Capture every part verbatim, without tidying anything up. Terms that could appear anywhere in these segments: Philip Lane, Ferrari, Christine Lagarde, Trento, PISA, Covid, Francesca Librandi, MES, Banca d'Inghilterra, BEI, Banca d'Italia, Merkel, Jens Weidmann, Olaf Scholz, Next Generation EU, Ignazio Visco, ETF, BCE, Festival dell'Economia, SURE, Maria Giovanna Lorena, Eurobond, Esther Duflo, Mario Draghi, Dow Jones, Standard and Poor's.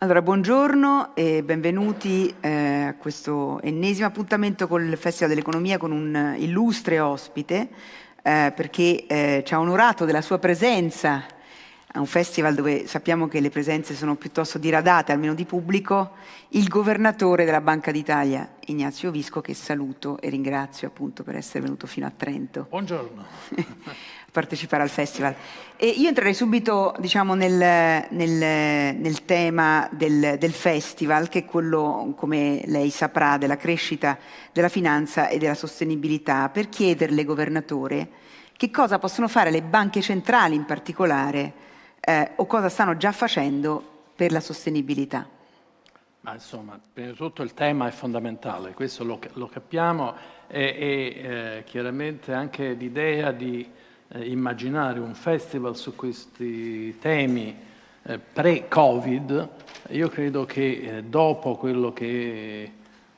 Allora, buongiorno e benvenuti eh, a questo ennesimo appuntamento col Festival dell'Economia con un illustre ospite eh, perché eh, ci ha onorato della sua presenza a un festival dove sappiamo che le presenze sono piuttosto diradate, almeno di pubblico, il governatore della Banca d'Italia, Ignazio Visco, che saluto e ringrazio appunto per essere venuto fino a Trento. Buongiorno. Partecipare al festival. E io entrerei subito, diciamo, nel, nel, nel tema del, del festival, che è quello, come lei saprà, della crescita, della finanza e della sostenibilità, per chiederle, governatore, che cosa possono fare le banche centrali in particolare eh, o cosa stanno già facendo per la sostenibilità. Ma insomma, prima di tutto il tema è fondamentale, questo lo, lo capiamo, e, e eh, chiaramente anche l'idea di Eh, immaginare un festival su questi temi eh, pre-Covid, io credo che eh, dopo quello che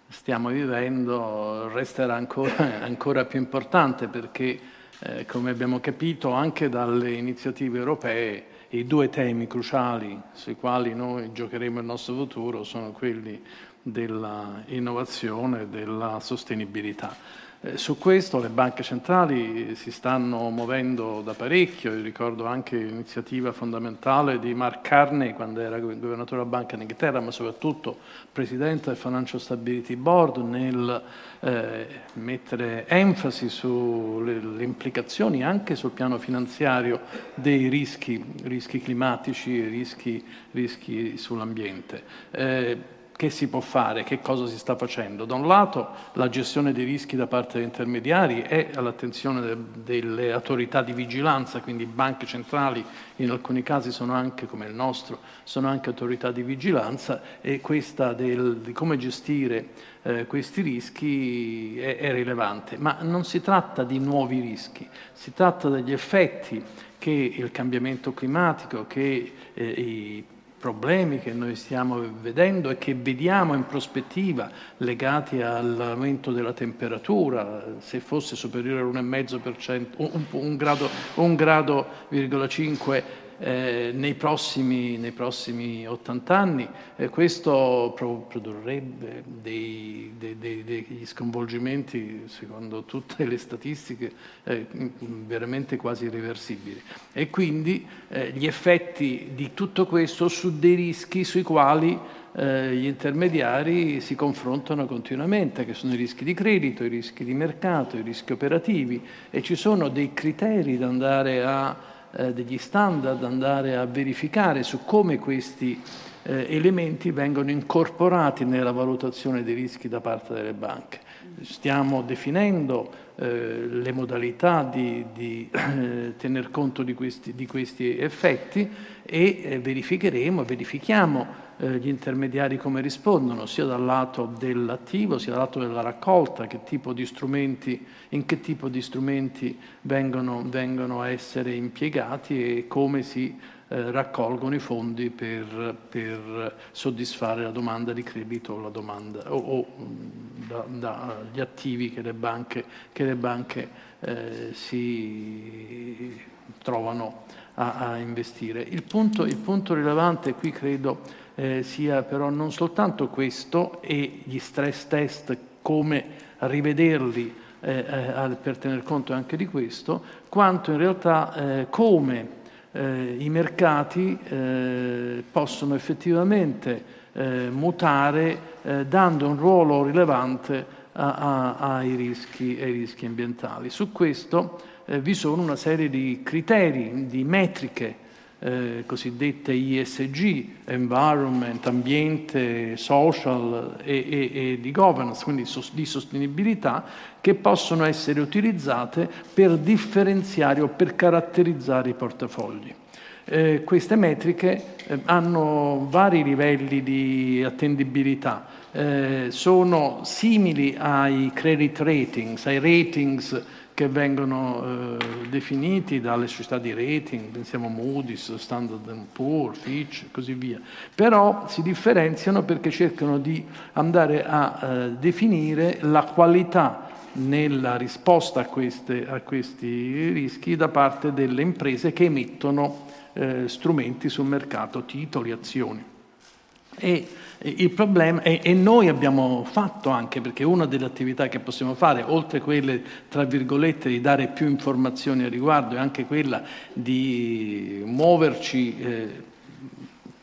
stiamo vivendo resterà ancora, ancora più importante, perché eh, come abbiamo capito anche dalle iniziative europee, i due temi cruciali sui quali noi giocheremo il nostro futuro sono quelli dell'innovazione e della sostenibilità. Eh, su questo le banche centrali si stanno muovendo da parecchio. Io ricordo anche l'iniziativa fondamentale di Mark Carney quando era governatore della Banca d'Inghilterra, ma soprattutto presidente del Financial Stability Board, nel eh, mettere enfasi sulle implicazioni anche sul piano finanziario dei rischi, rischi climatici e rischi, rischi sull'ambiente. Eh, Che si può fare? Che cosa si sta facendo? Da un lato la gestione dei rischi da parte degli intermediari è all'attenzione de- delle autorità di vigilanza, quindi banche centrali in alcuni casi sono anche, come il nostro, sono anche autorità di vigilanza, e questa del, di come gestire eh, questi rischi è, è rilevante. Ma non si tratta di nuovi rischi, si tratta degli effetti che il cambiamento climatico, che eh, i problemi che noi stiamo vedendo e che vediamo in prospettiva legati all'aumento della temperatura, se fosse superiore all'uno virgola cinque per cento, un, un grado, un grado virgola cinque eh, nei prossimi, nei prossimi ottanta anni, eh, questo produrrebbe dei, dei, dei, degli sconvolgimenti, secondo tutte le statistiche, eh, veramente quasi irreversibili. E quindi eh, gli effetti di tutto questo su dei rischi sui quali eh, gli intermediari si confrontano continuamente, che sono i rischi di credito, i rischi di mercato, i rischi operativi, e ci sono dei criteri da andare a degli standard, andare a verificare su come questi eh, elementi vengono incorporati nella valutazione dei rischi da parte delle banche. Stiamo definendo eh, le modalità di, di eh, tener conto di questi, di questi effetti, e eh, verificheremo, verifichiamo gli intermediari come rispondono, sia dal lato dell'attivo, sia dal lato della raccolta, che tipo di strumenti, in che tipo di strumenti vengono, vengono a essere impiegati e come si eh, raccolgono i fondi per, per soddisfare la domanda di credito o la domanda o, o dagli da, da, attivi che le banche, che le banche eh, si trovano a, a investire. Il punto, il punto rilevante qui credo Eh, sia però non soltanto questo e gli stress test, come rivederli eh, eh, per tener conto anche di questo, quanto in realtà eh, come eh, i mercati eh, possono effettivamente eh, mutare eh, dando un ruolo rilevante a, a, ai, rischi, ai rischi ambientali. Su questo eh, vi sono una serie di criteri, di metriche, Eh, cosiddette E S G, environment, ambiente, social e, e, e di governance, quindi di sostenibilità, che possono essere utilizzate per differenziare o per caratterizzare i portafogli. Eh, queste metriche eh, hanno vari livelli di attendibilità, eh, sono simili ai credit ratings, ai ratings che vengono eh, definiti dalle società di rating, pensiamo Moody's, Standard and Poor's, Fitch e così via, però si differenziano perché cercano di andare a eh, definire la qualità nella risposta a, queste, a questi rischi da parte delle imprese che emettono eh, strumenti sul mercato, titoli, azioni. E il problema è, e noi abbiamo fatto anche, perché una delle attività che possiamo fare, oltre quelle tra virgolette di dare più informazioni al riguardo, è anche quella di muoverci eh,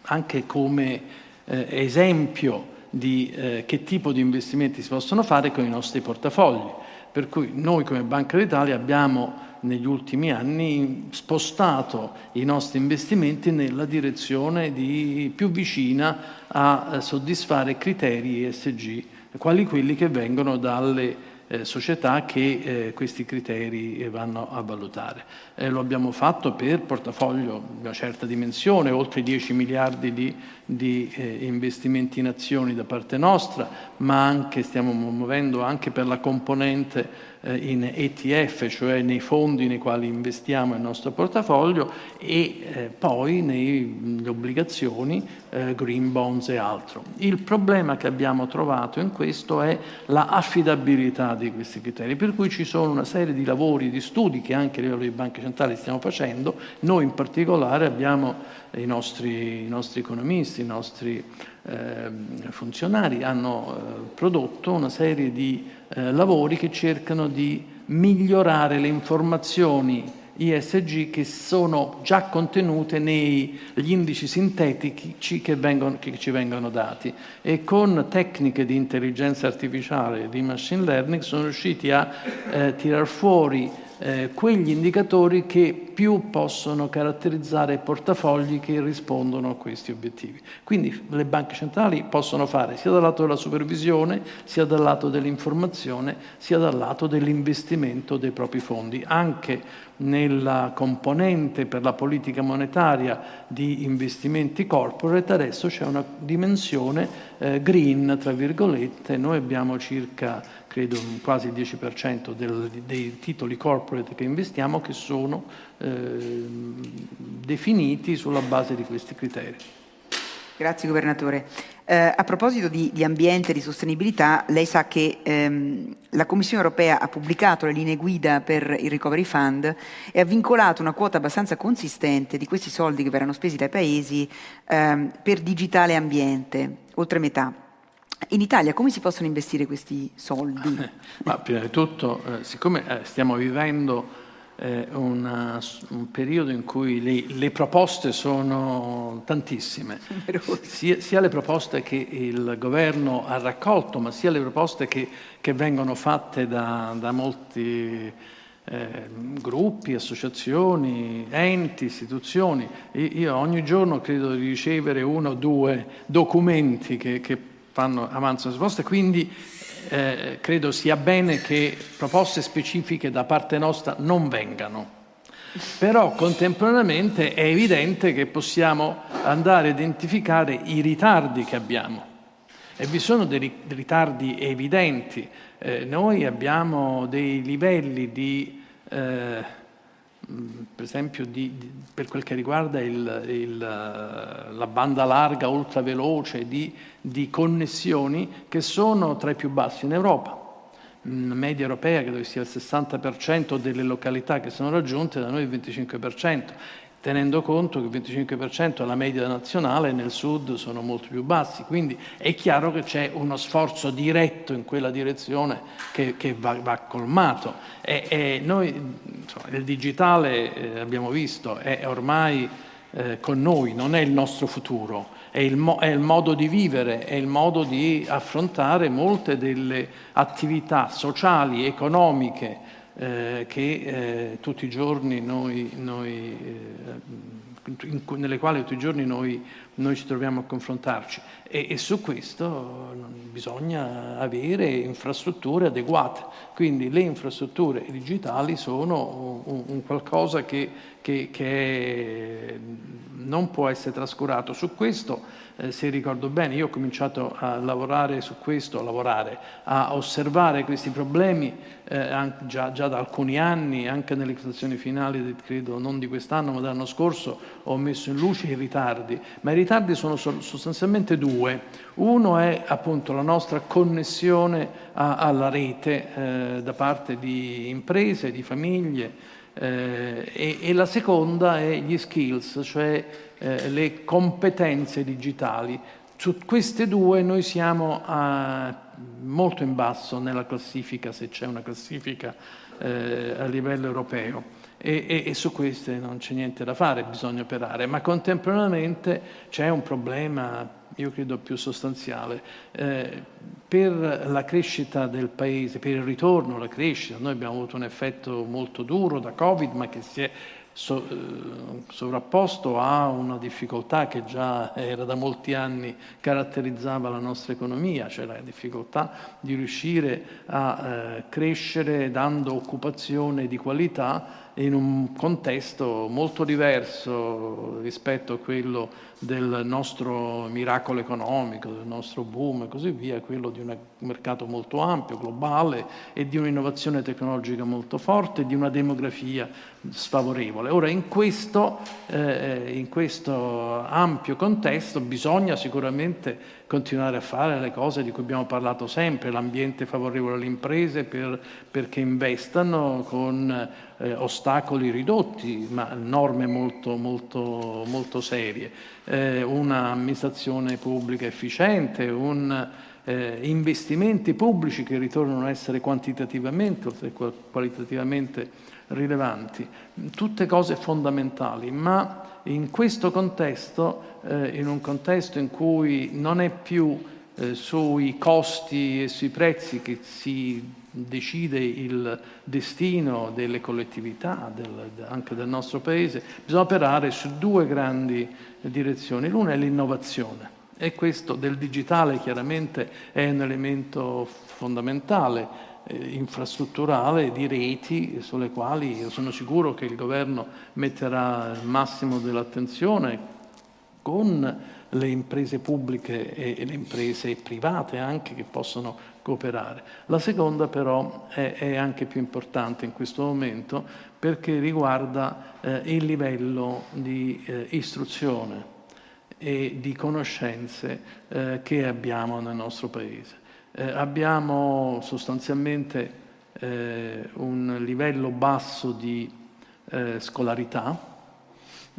anche come eh, esempio di eh, che tipo di investimenti si possono fare con i nostri portafogli. Per cui noi come Banca d'Italia abbiamo negli ultimi anni spostato i nostri investimenti nella direzione di più vicina a soddisfare criteri E S G, quali quelli che vengono dalle eh, società che eh, questi criteri vanno a valutare. Eh, lo abbiamo fatto per portafoglio di una certa dimensione, oltre dieci miliardi di, di eh, investimenti in azioni da parte nostra, ma anche stiamo muovendo anche per la componente in E T F, cioè nei fondi nei quali investiamo il nostro portafoglio, e eh, poi nelle obbligazioni, eh, green bonds e altro. Il problema che abbiamo trovato in questo è la affidabilità di questi criteri, per cui ci sono una serie di lavori, di studi che anche a livello di banche centrali stiamo facendo. Noi in particolare abbiamo i nostri, i nostri economisti, i nostri eh, funzionari hanno eh, prodotto una serie di Eh, lavori che cercano di migliorare le informazioni E S G che sono già contenute negli indici sintetici che, vengono, che ci vengono dati, e con tecniche di intelligenza artificiale, di machine learning, sono riusciti a eh, tirar fuori eh, quegli indicatori che più possono caratterizzare i portafogli che rispondono a questi obiettivi. Quindi le banche centrali possono fare sia dal lato della supervisione, sia dal lato dell'informazione, sia dal lato dell'investimento dei propri fondi, anche nella componente per la politica monetaria di investimenti corporate. Adesso c'è una dimensione eh, green, tra virgolette. Noi abbiamo circa, credo, quasi il dieci per cento del, dei titoli corporate che investiamo che sono Eh, definiti sulla base di questi criteri. Grazie Governatore. Eh, a proposito di, di ambiente e di sostenibilità, lei sa che ehm, la Commissione Europea ha pubblicato le linee guida per il Recovery Fund e ha vincolato una quota abbastanza consistente di questi soldi che verranno spesi dai Paesi ehm, per digitale e ambiente, oltre metà. In Italia come si possono investire questi soldi? Eh, ma prima di tutto, eh, siccome eh, stiamo vivendo Una, un periodo in cui le, le proposte sono tantissime, sia, sia le proposte che il governo ha raccolto, ma sia le proposte che, che vengono fatte da, da molti eh, gruppi, associazioni, enti, istituzioni. Io ogni giorno credo di ricevere uno o due documenti che, che fanno avanzano risposte, quindi Eh, credo sia bene che proposte specifiche da parte nostra non vengano, però contemporaneamente è evidente che possiamo andare a identificare i ritardi che abbiamo, e vi sono dei ritardi evidenti. Eh, noi abbiamo dei livelli di eh, per esempio di, di, per quel che riguarda il, il, la banda larga ultraveloce di, di connessioni che sono tra i più bassi in Europa. La media europea credo che sia il sessanta per cento delle località che sono raggiunte, da noi il venticinque per cento, tenendo conto che il venticinque per cento è la media nazionale, nel sud sono molto più bassi. Quindi è chiaro che c'è uno sforzo diretto in quella direzione che, che va, va colmato. E, e noi, insomma, il digitale, eh, abbiamo visto, è ormai eh, con noi, non è il nostro futuro, è il, mo- è il modo di vivere, è il modo di affrontare molte delle attività sociali, economiche, Eh, che eh, tutti i giorni noi, noi eh, in, nelle quali tutti i giorni noi, noi ci troviamo a confrontarci, e, e su questo bisogna avere infrastrutture adeguate. Quindi le infrastrutture digitali sono un, un qualcosa che, che, che non può essere trascurato. Su questo, eh, se ricordo bene, io ho cominciato a lavorare su questo, a lavorare, a osservare questi problemi eh, già, già da alcuni anni, anche nelle votazioni finali, credo non di quest'anno ma dell'anno scorso, ho messo in luce i ritardi, ma i ritardi sono sostanzialmente due. Uno è appunto la nostra connessione a, alla rete eh, da parte di imprese, di famiglie, Eh, e, e la seconda è gli skills, cioè eh, le competenze digitali. Su queste due noi siamo a, molto in basso nella classifica, se c'è una classifica eh, a livello europeo. E, e, e su queste non c'è niente da fare, bisogna operare, ma contemporaneamente c'è un problema, io credo, più sostanziale. Eh, per la crescita del Paese, per il ritorno alla crescita, noi abbiamo avuto un effetto molto duro da Covid, ma che si è so, eh, sovrapposto a una difficoltà che già era da molti anni caratterizzava la nostra economia, cioè la difficoltà di riuscire a eh, crescere dando occupazione di qualità in un contesto molto diverso rispetto a quello del nostro miracolo economico, del nostro boom e così via, quello di un mercato molto ampio, globale, e di un'innovazione tecnologica molto forte, e di una demografia sfavorevole. Ora, in questo, eh, in questo ampio contesto bisogna sicuramente continuare a fare le cose di cui abbiamo parlato sempre, l'ambiente favorevole alle imprese per, perché investano con eh, ostacoli ridotti, ma norme molto, molto, molto serie, eh, un'amministrazione pubblica efficiente, un, eh, investimenti pubblici che ritornano a essere quantitativamente, oltre che qualitativamente, rilevanti. Tutte cose fondamentali, ma in questo contesto, eh, in un contesto in cui non è più eh, sui costi e sui prezzi che si decide il destino delle collettività, del, anche del nostro Paese, bisogna operare su due grandi direzioni. L'una è l'innovazione, e questo del digitale chiaramente è un elemento fondamentale, infrastrutturale, di reti sulle quali io sono sicuro che il governo metterà il massimo dell'attenzione con le imprese pubbliche e le imprese private anche che possono cooperare. La seconda però è, è anche più importante in questo momento perché riguarda eh, il livello di eh, istruzione e di conoscenze eh, che abbiamo nel nostro Paese. Eh, abbiamo sostanzialmente eh, un livello basso di eh, scolarità,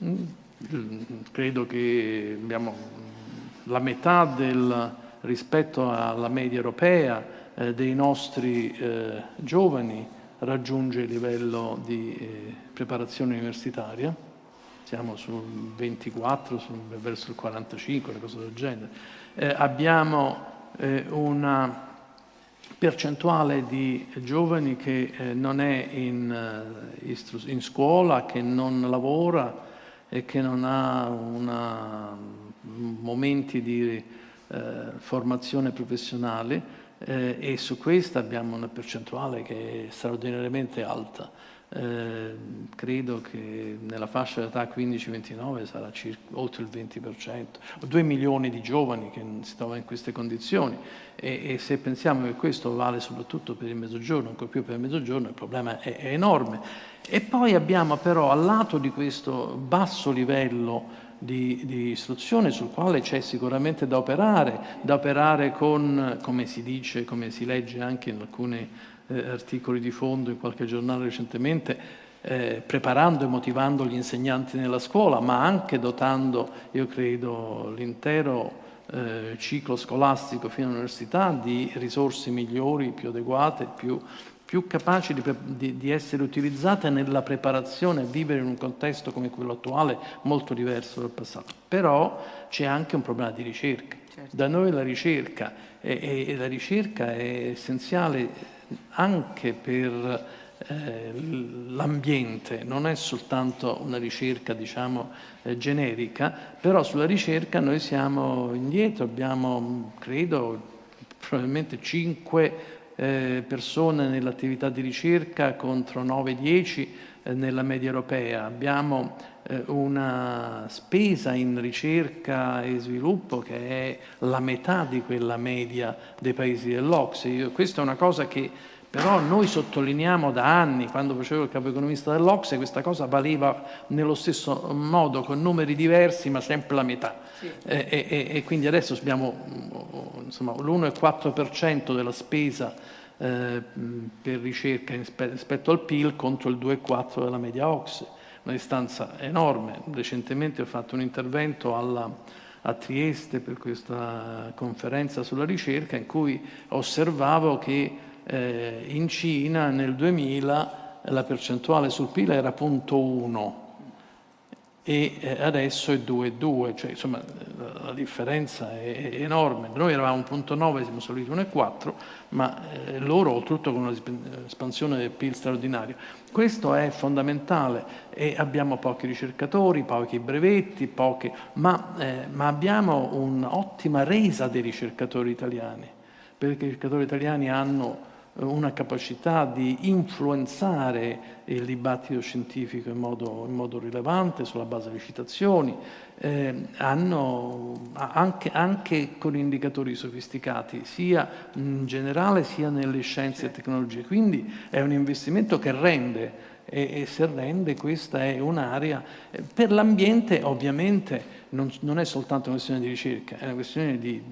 mm, credo che abbiamo la metà del, rispetto alla media europea eh, dei nostri eh, giovani raggiunge il livello di eh, preparazione universitaria, siamo sul ventiquattro, sul, verso il quarantacinque, una cosa del genere. Eh, abbiamo una percentuale di giovani che non è in, in scuola, che non lavora e che non ha una, momenti di eh, formazione professionale, eh, e su questa abbiamo una percentuale che è straordinariamente alta. Eh, credo che nella fascia d'età quindici ventinove sarà circa oltre il venti per cento, due milioni di giovani che si trovano in queste condizioni, e, e se pensiamo che questo vale soprattutto per il mezzogiorno, ancora più per il mezzogiorno, il problema è, è enorme. E poi abbiamo però al lato di questo basso livello Di, di istruzione, sul quale c'è sicuramente da operare, da operare con, come si dice, come si legge anche in alcuni eh, articoli di fondo in qualche giornale recentemente, eh, preparando e motivando gli insegnanti nella scuola, ma anche dotando, io credo, l'intero eh, ciclo scolastico fino all'università di risorse migliori, più adeguate, più più capaci di, di, di essere utilizzate nella preparazione a vivere in un contesto come quello attuale molto diverso dal passato. Però c'è anche un problema di ricerca. Certo. Da noi la ricerca, e, e, e la ricerca è essenziale anche per eh, l'ambiente, non è soltanto una ricerca diciamo eh, generica, però sulla ricerca noi siamo indietro, abbiamo credo probabilmente cinque Eh, persone nell'attività di ricerca contro nove dieci eh, nella media europea. Abbiamo eh, una spesa in ricerca e sviluppo che è la metà di quella media dei paesi dell'O C S E. Io, questa è una cosa che però noi sottolineiamo da anni. Quando facevo il capo economista dell'O C S E questa cosa valeva nello stesso modo, con numeri diversi, ma sempre la metà. Sì. E, e, e quindi adesso abbiamo l'uno virgola quattro per cento della spesa eh, per ricerca rispetto al P I L contro il due virgola quattro per cento della media O C S E, una distanza enorme. Recentemente ho fatto un intervento alla a Trieste per questa conferenza sulla ricerca, in cui osservavo che eh, in Cina nel duemila la percentuale sul P I L era zero virgola uno e eh, adesso è due virgola due, cioè insomma la, la differenza è, è enorme. Noi eravamo zero virgola nove, siamo saliti uno virgola quattro, ma eh, loro oltretutto con un'espansione del P I L straordinaria. Questo è fondamentale e abbiamo pochi ricercatori, pochi brevetti, pochi, ma, eh, ma abbiamo un'ottima resa dei ricercatori italiani, perché i ricercatori italiani hanno una capacità di influenzare il dibattito scientifico in modo, in modo rilevante sulla base delle citazioni, eh, hanno anche, anche con indicatori sofisticati sia in generale sia nelle scienze e tecnologie. Quindi è un investimento che rende e, e se rende questa è un'area. Per l'ambiente ovviamente non, non è soltanto una questione di ricerca, è una questione di,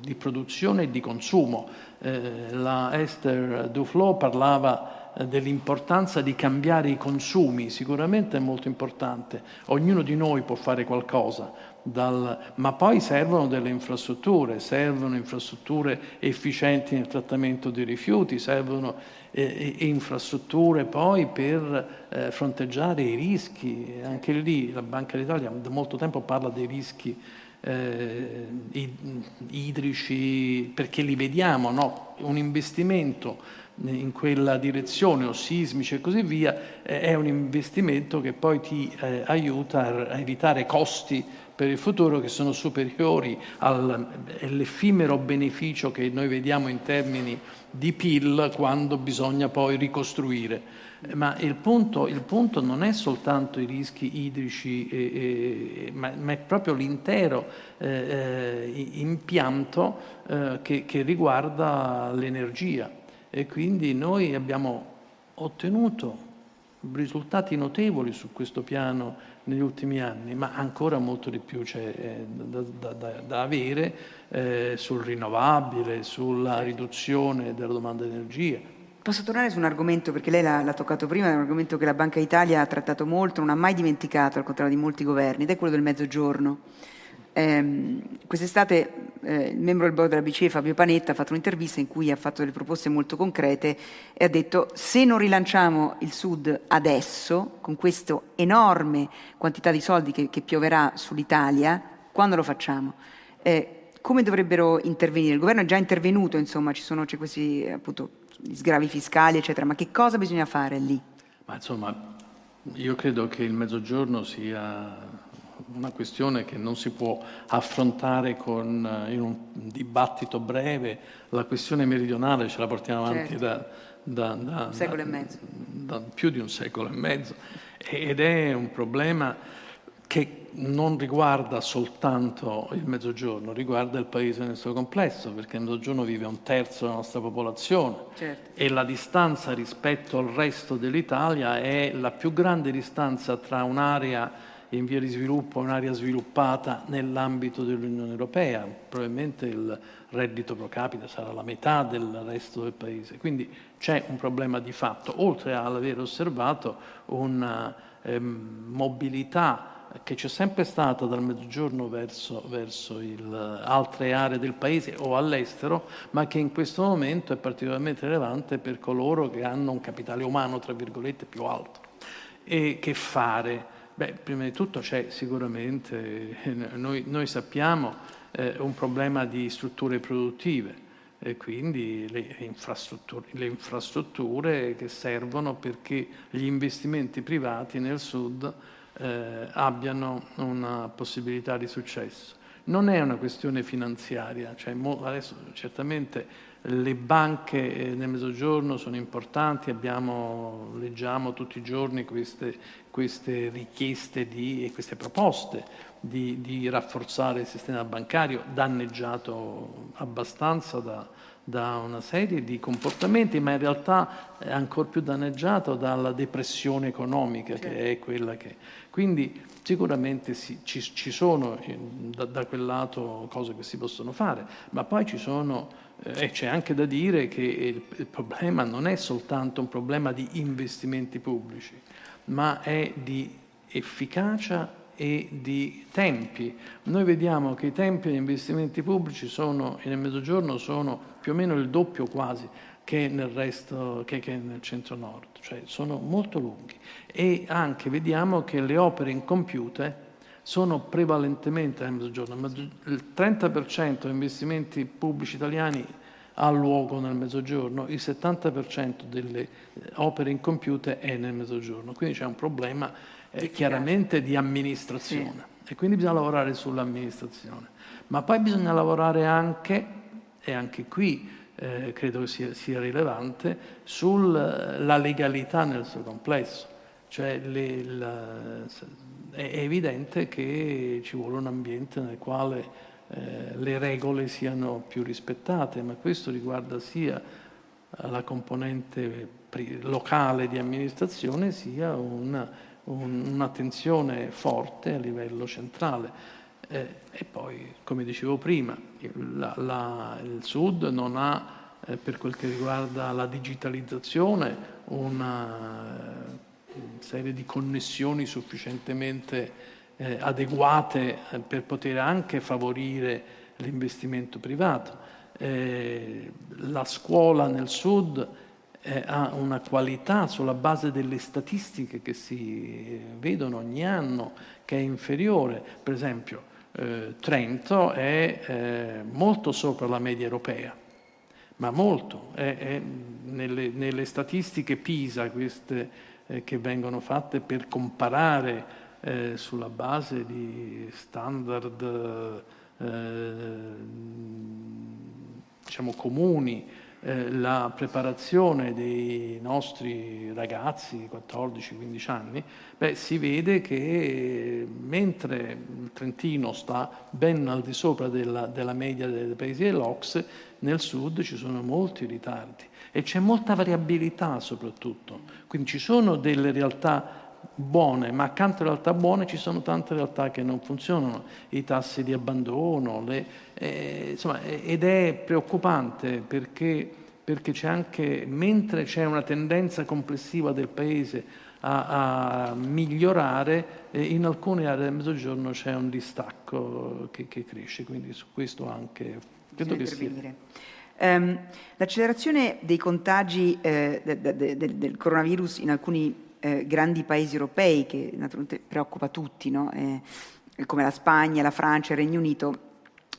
di produzione e di consumo. Eh, la Esther Duflo parlava eh, dell'importanza di cambiare i consumi, sicuramente è molto importante, ognuno di noi può fare qualcosa, dal... ma poi servono delle infrastrutture, servono infrastrutture efficienti nel trattamento dei rifiuti, servono eh, infrastrutture poi per eh, fronteggiare i rischi, anche lì la Banca d'Italia da molto tempo parla dei rischi Eh, idrici, perché li vediamo, no? Un investimento in quella direzione, o sismici e così via, eh, è un investimento che poi ti eh, aiuta a evitare costi per il futuro che sono superiori al, all'effimero beneficio che noi vediamo in termini di P I L quando bisogna poi ricostruire. Ma il punto, il punto non è soltanto i rischi idrici, e, e, ma, ma è proprio l'intero eh, impianto eh, che, che riguarda l'energia. E quindi noi abbiamo ottenuto risultati notevoli su questo piano negli ultimi anni, ma ancora molto di più c'è da, da, da, da avere eh, sul rinnovabile, sulla riduzione della domanda di energia. Posso tornare su un argomento, perché lei l'ha, l'ha toccato prima, è un argomento che la Banca d'Italia ha trattato molto, non ha mai dimenticato, al contrario di molti governi, ed è quello del mezzogiorno. Eh, quest'estate eh, il membro del board della B C E, Fabio Panetta, ha fatto un'intervista in cui ha fatto delle proposte molto concrete e ha detto: se non rilanciamo il Sud adesso, con questa enorme quantità di soldi che, che pioverà sull'Italia, quando lo facciamo? Eh, come dovrebbero intervenire? Il governo è già intervenuto, insomma, ci sono, c'è questi appunto sgravi fiscali eccetera, ma che cosa bisogna fare lì? Ma insomma, io credo che il mezzogiorno sia una questione che non si può affrontare con, in un dibattito breve. La questione meridionale ce la portiamo avanti, certo, da, da, da, un secolo da, e mezzo. da più di un secolo e mezzo, ed è un problema che non riguarda soltanto il mezzogiorno, riguarda il paese nel suo complesso, perché il mezzogiorno vive un terzo della nostra popolazione, certo, e la distanza rispetto al resto dell'Italia è la più grande distanza tra un'area in via di sviluppo e un'area sviluppata nell'ambito dell'Unione Europea. Probabilmente il reddito pro capite sarà la metà del resto del paese, quindi c'è un problema di fatto, oltre ad aver osservato una eh, mobilità che c'è sempre stata dal mezzogiorno verso, verso il, altre aree del paese o all'estero, ma che in questo momento è particolarmente rilevante per coloro che hanno un capitale umano, tra virgolette, più alto. E che fare? Beh, prima di tutto c'è sicuramente, noi, noi sappiamo, eh, un problema di strutture produttive, e quindi le infrastrutture, le infrastrutture che servono perché gli investimenti privati nel Sud Eh, abbiano una possibilità di successo. Non è una questione finanziaria, cioè, mo, adesso certamente le banche eh, nel mezzogiorno sono importanti, abbiamo, leggiamo tutti i giorni queste, queste richieste di, e queste proposte di, di rafforzare il sistema bancario danneggiato abbastanza da, da una serie di comportamenti, ma in realtà è ancora più danneggiato dalla depressione economica, certo, che è quella che... Quindi sicuramente si, ci, ci sono da, da quel lato cose che si possono fare, ma poi ci sono, eh, e c'è anche da dire che il, il problema non è soltanto un problema di investimenti pubblici, ma è di efficacia e di tempi. Noi vediamo che i tempi degli investimenti pubblici sono, nel Mezzogiorno sono più o meno il doppio quasi che nel resto, che, che nel centro-nord, cioè sono molto lunghi. E anche vediamo che le opere incompiute sono prevalentemente nel Mezzogiorno. Il trenta per cento degli investimenti pubblici italiani ha luogo nel Mezzogiorno, il settanta per cento delle opere incompiute è nel Mezzogiorno. Quindi c'è un problema eh, chiaramente di amministrazione, sì. E quindi bisogna lavorare sull'amministrazione. Ma poi bisogna lavorare anche, e anche qui eh, credo che sia, sia rilevante, sulla legalità nel suo complesso. Cioè le, la, è evidente che ci vuole un ambiente nel quale Eh, le regole siano più rispettate, ma questo riguarda sia la componente locale di amministrazione sia una, un, un'attenzione forte a livello centrale. Eh, e poi, come dicevo prima, la, la, il Sud non ha, eh, per quel che riguarda la digitalizzazione, una serie di connessioni sufficientemente Eh, adeguate eh, per poter anche favorire l'investimento privato. Eh, la scuola nel Sud eh, ha una qualità sulla base delle statistiche che si vedono ogni anno che è inferiore. Per esempio eh, Trento è eh, molto sopra la media europea, ma molto. È, è nelle, nelle statistiche PISA, queste eh, che vengono fatte per comparare Eh, sulla base di standard eh, diciamo comuni eh, la preparazione dei nostri ragazzi di quattordici quindici anni, beh, si vede che mentre il Trentino sta ben al di sopra della, della media dei paesi dell'O C S E, nel Sud ci sono molti ritardi e c'è molta variabilità soprattutto. Quindi ci sono delle realtà buone, ma accanto alle realtà buone ci sono tante realtà che non funzionano, i tassi di abbandono, le, eh, insomma, ed è preoccupante perché, perché c'è anche, mentre c'è una tendenza complessiva del Paese a, a migliorare, eh, in alcune aree del Mezzogiorno c'è un distacco che, che cresce, quindi su questo anche credo che sia. Um, l'accelerazione dei contagi eh, de, de, de, de, del coronavirus in alcuni Eh, grandi paesi europei, che naturalmente preoccupa tutti, no? eh, come la Spagna, la Francia, il Regno Unito,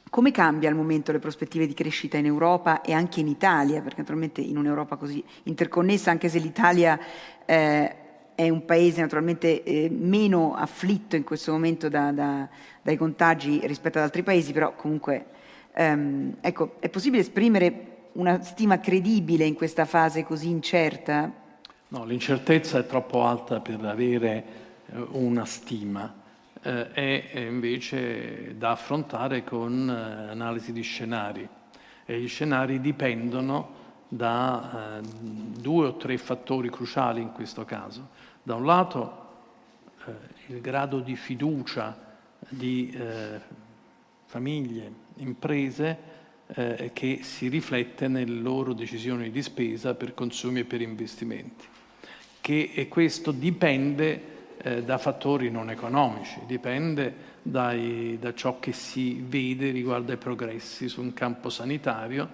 come cambia al momento le prospettive di crescita in Europa e anche in Italia? Perché naturalmente in un'Europa così interconnessa, anche se l'Italia eh, è un paese naturalmente eh, meno afflitto in questo momento da, da, dai contagi rispetto ad altri paesi, però comunque ehm, ecco, è possibile esprimere una stima credibile in questa fase così incerta? No, l'incertezza è troppo alta per avere una stima, eh, è invece da affrontare con eh, analisi di scenari, e gli scenari dipendono da eh, due o tre fattori cruciali in questo caso. Da un lato eh, il grado di fiducia di eh, famiglie, imprese, eh, che si riflette nelle loro decisioni di spesa per consumi e per investimenti. Che, e questo dipende eh, da fattori non economici, dipende dai, da ciò che si vede riguardo ai progressi su un campo sanitario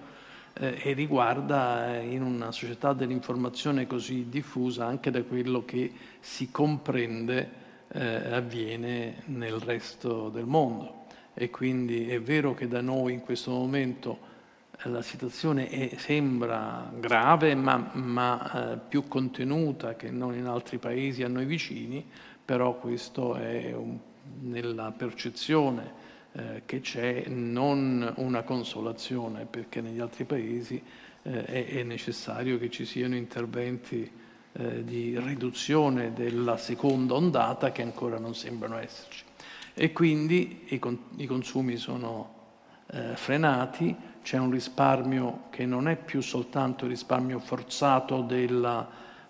eh, e riguarda eh, in una società dell'informazione così diffusa anche da quello che si comprende eh, avviene nel resto del mondo. E quindi è vero che da noi in questo momento la situazione è, sembra grave, ma, ma eh, più contenuta che non in altri paesi a noi vicini, però questo è un, nella percezione eh, che c'è non una consolazione, perché negli altri paesi eh, è, è necessario che ci siano interventi eh, di riduzione della seconda ondata che ancora non sembrano esserci. E quindi i, con, i consumi sono eh, frenati, c'è un risparmio che non è più soltanto il risparmio forzato del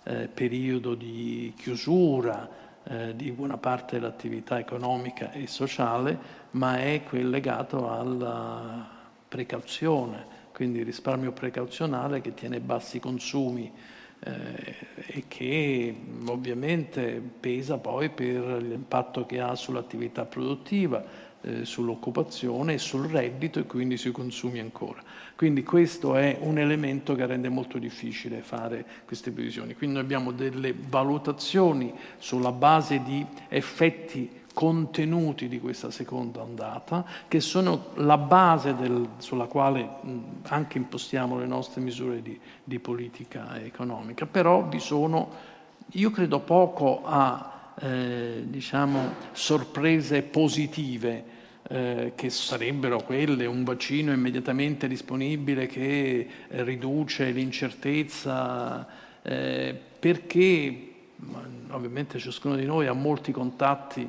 eh, periodo di chiusura eh, di buona parte dell'attività economica e sociale, ma è quel legato alla precauzione, quindi il risparmio precauzionale che tiene bassi i consumi eh, e che ovviamente pesa poi per l'impatto che ha sull'attività produttiva, eh, sull'occupazione, sul reddito e quindi sui consumi ancora. Quindi questo è un elemento che rende molto difficile fare queste previsioni. Quindi noi abbiamo delle valutazioni sulla base di effetti contenuti di questa seconda ondata, che sono la base del, sulla quale mh, anche impostiamo le nostre misure di, di politica economica. Però vi sono, io credo poco a eh, diciamo, sorprese positive, Eh, che sarebbero quelle, un vaccino immediatamente disponibile che eh, riduce l'incertezza, eh, perché ovviamente ciascuno di noi ha molti contatti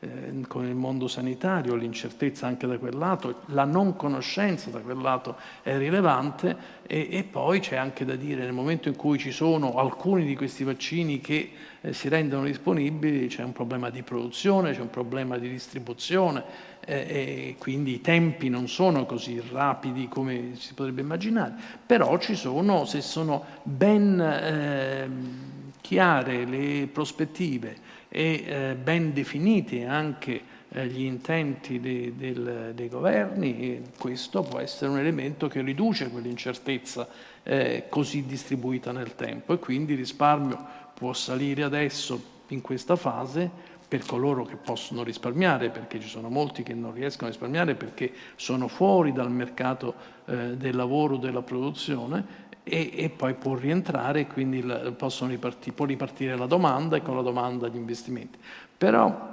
eh, con il mondo sanitario, l'incertezza anche da quel lato, la non conoscenza da quel lato è rilevante, e, e poi c'è anche da dire, nel momento in cui ci sono alcuni di questi vaccini che eh, si rendono disponibili, c'è un problema di produzione, c'è un problema di distribuzione, e quindi i tempi non sono così rapidi come si potrebbe immaginare, però ci sono, se sono ben eh, chiare le prospettive e eh, ben definiti anche eh, gli intenti de, del, dei governi, e questo può essere un elemento che riduce quell'incertezza eh, così distribuita nel tempo, e quindi il risparmio può salire adesso in questa fase, per coloro che possono risparmiare, perché ci sono molti che non riescono a risparmiare perché sono fuori dal mercato eh, del lavoro, della produzione, e, e poi può rientrare, quindi la, possono riparti, può ripartire la domanda, e con la domanda gli investimenti. Però,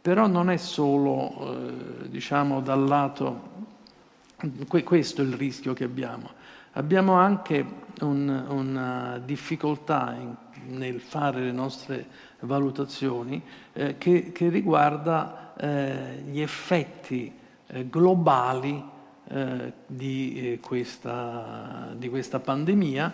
però non è solo eh, diciamo, dal lato, que, questo è il rischio che abbiamo. Abbiamo anche un, una difficoltà in, nel fare le nostre valutazioni eh, che, che riguarda eh, gli effetti eh, globali eh, di, eh, questa, di questa pandemia,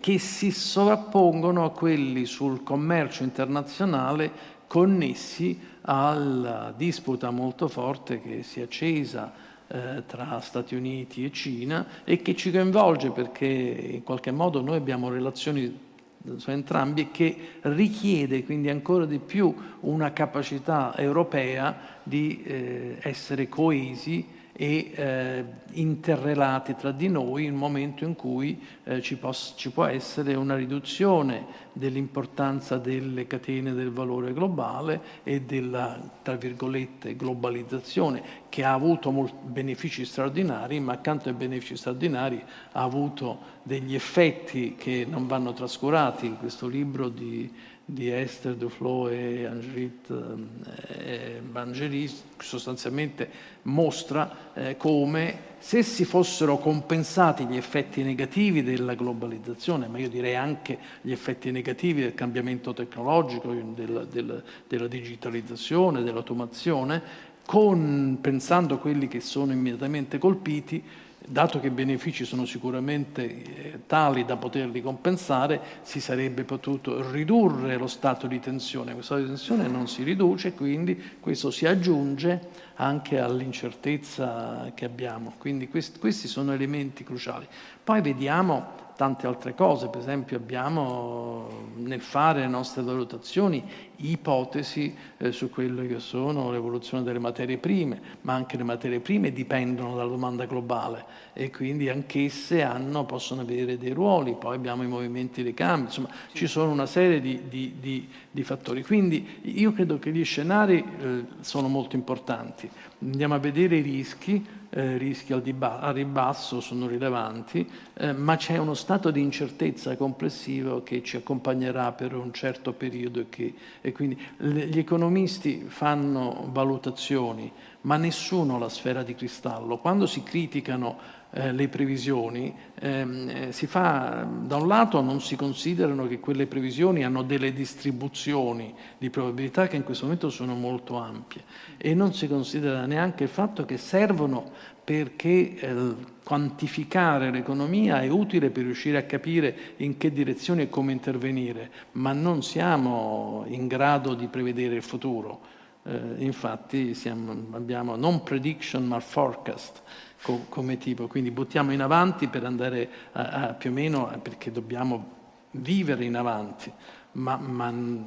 che si sovrappongono a quelli sul commercio internazionale connessi alla disputa molto forte che si è accesa tra Stati Uniti e Cina, e che ci coinvolge perché in qualche modo noi abbiamo relazioni su entrambi, e che richiede quindi ancora di più una capacità europea di eh, essere coesi e eh, interrelati tra di noi, in un momento in cui eh, ci, poss- ci può essere una riduzione dell'importanza delle catene del valore globale e della, tra virgolette, globalizzazione, che ha avuto molti benefici straordinari, ma accanto ai benefici straordinari ha avuto degli effetti che non vanno trascurati. In questo libro di, di Esther Duflo e Angelis sostanzialmente mostra eh, come, se si fossero compensati gli effetti negativi della globalizzazione, ma io direi anche gli effetti negativi del cambiamento tecnologico, del, del, della digitalizzazione, dell'automazione, con, pensando quelli che sono immediatamente colpiti, dato che i benefici sono sicuramente tali da poterli compensare, si sarebbe potuto ridurre lo stato di tensione. Questo stato di tensione non si riduce, quindi questo si aggiunge anche all'incertezza che abbiamo. Quindi questi, questi sono elementi cruciali. Poi vediamo tante altre cose, per esempio abbiamo nel fare le nostre valutazioni ipotesi eh, su quelle che sono l'evoluzione delle materie prime, ma anche le materie prime dipendono dalla domanda globale, e quindi anch'esse hanno, possono avere dei ruoli. Poi abbiamo i movimenti dei cambi, insomma sì, ci sono una serie di, di, di, di fattori. Quindi io credo che gli scenari eh, sono molto importanti. Andiamo a vedere i rischi, eh, rischi al, al ribasso sono rilevanti, eh, ma c'è uno stato di incertezza complessivo che ci accompagnerà per un certo periodo, e che e quindi gli economisti fanno valutazioni, ma nessuno ha la sfera di cristallo. Quando si criticano eh, le previsioni, ehm, si fa, da un lato non si considerano che quelle previsioni hanno delle distribuzioni di probabilità che in questo momento sono molto ampie, e non si considera neanche il fatto che servono perché eh, quantificare l'economia è utile per riuscire a capire in che direzione e come intervenire, ma non siamo in grado di prevedere il futuro. Eh, infatti siamo, abbiamo non prediction ma forecast, co come tipo, quindi buttiamo in avanti per andare a, a, più o meno, perché dobbiamo vivere in avanti, ma, ma in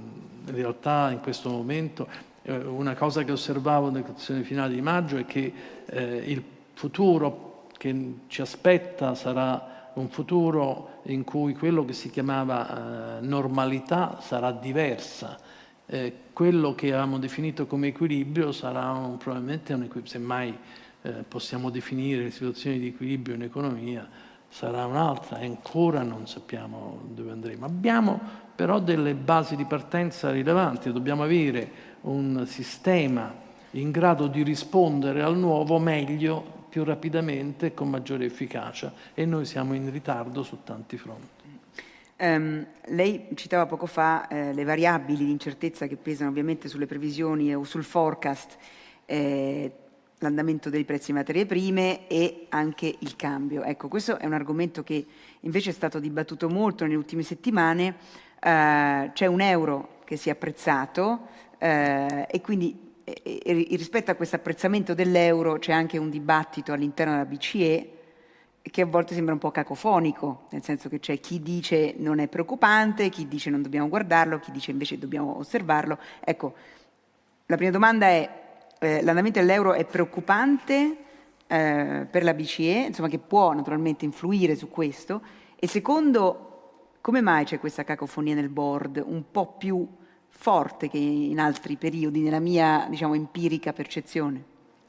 realtà in questo momento eh, una cosa che osservavo nella decisione finale di maggio è che eh, il futuro che ci aspetta sarà un futuro in cui quello che si chiamava eh, normalità sarà diversa, eh, quello che avevamo definito come equilibrio sarà un, probabilmente, un equilibrio, semmai eh, possiamo definire le situazioni di equilibrio in economia, sarà un'altra e ancora non sappiamo dove andremo. Abbiamo però delle basi di partenza rilevanti, dobbiamo avere un sistema in grado di rispondere al nuovo meglio, più rapidamente, con maggiore efficacia, e noi siamo in ritardo su tanti fronti. Um, lei citava poco fa eh, le variabili di incertezza che pesano ovviamente sulle previsioni o sul forecast, eh, l'andamento dei prezzi delle materie prime e anche il cambio. Ecco, questo è un argomento che invece è stato dibattuto molto nelle ultime settimane. Eh, c'è un euro che si è apprezzato eh, e quindi E, e rispetto a questo apprezzamento dell'euro c'è anche un dibattito all'interno della B C E che a volte sembra un po' cacofonico, nel senso che c'è chi dice non è preoccupante, chi dice non dobbiamo guardarlo, chi dice invece dobbiamo osservarlo. Ecco, la prima domanda è eh, l'andamento dell'euro è preoccupante eh, per la B C E, insomma, che può naturalmente influire su questo, e secondo, come mai c'è questa cacofonia nel board un po' più forte che in altri periodi, nella mia, diciamo, empirica percezione?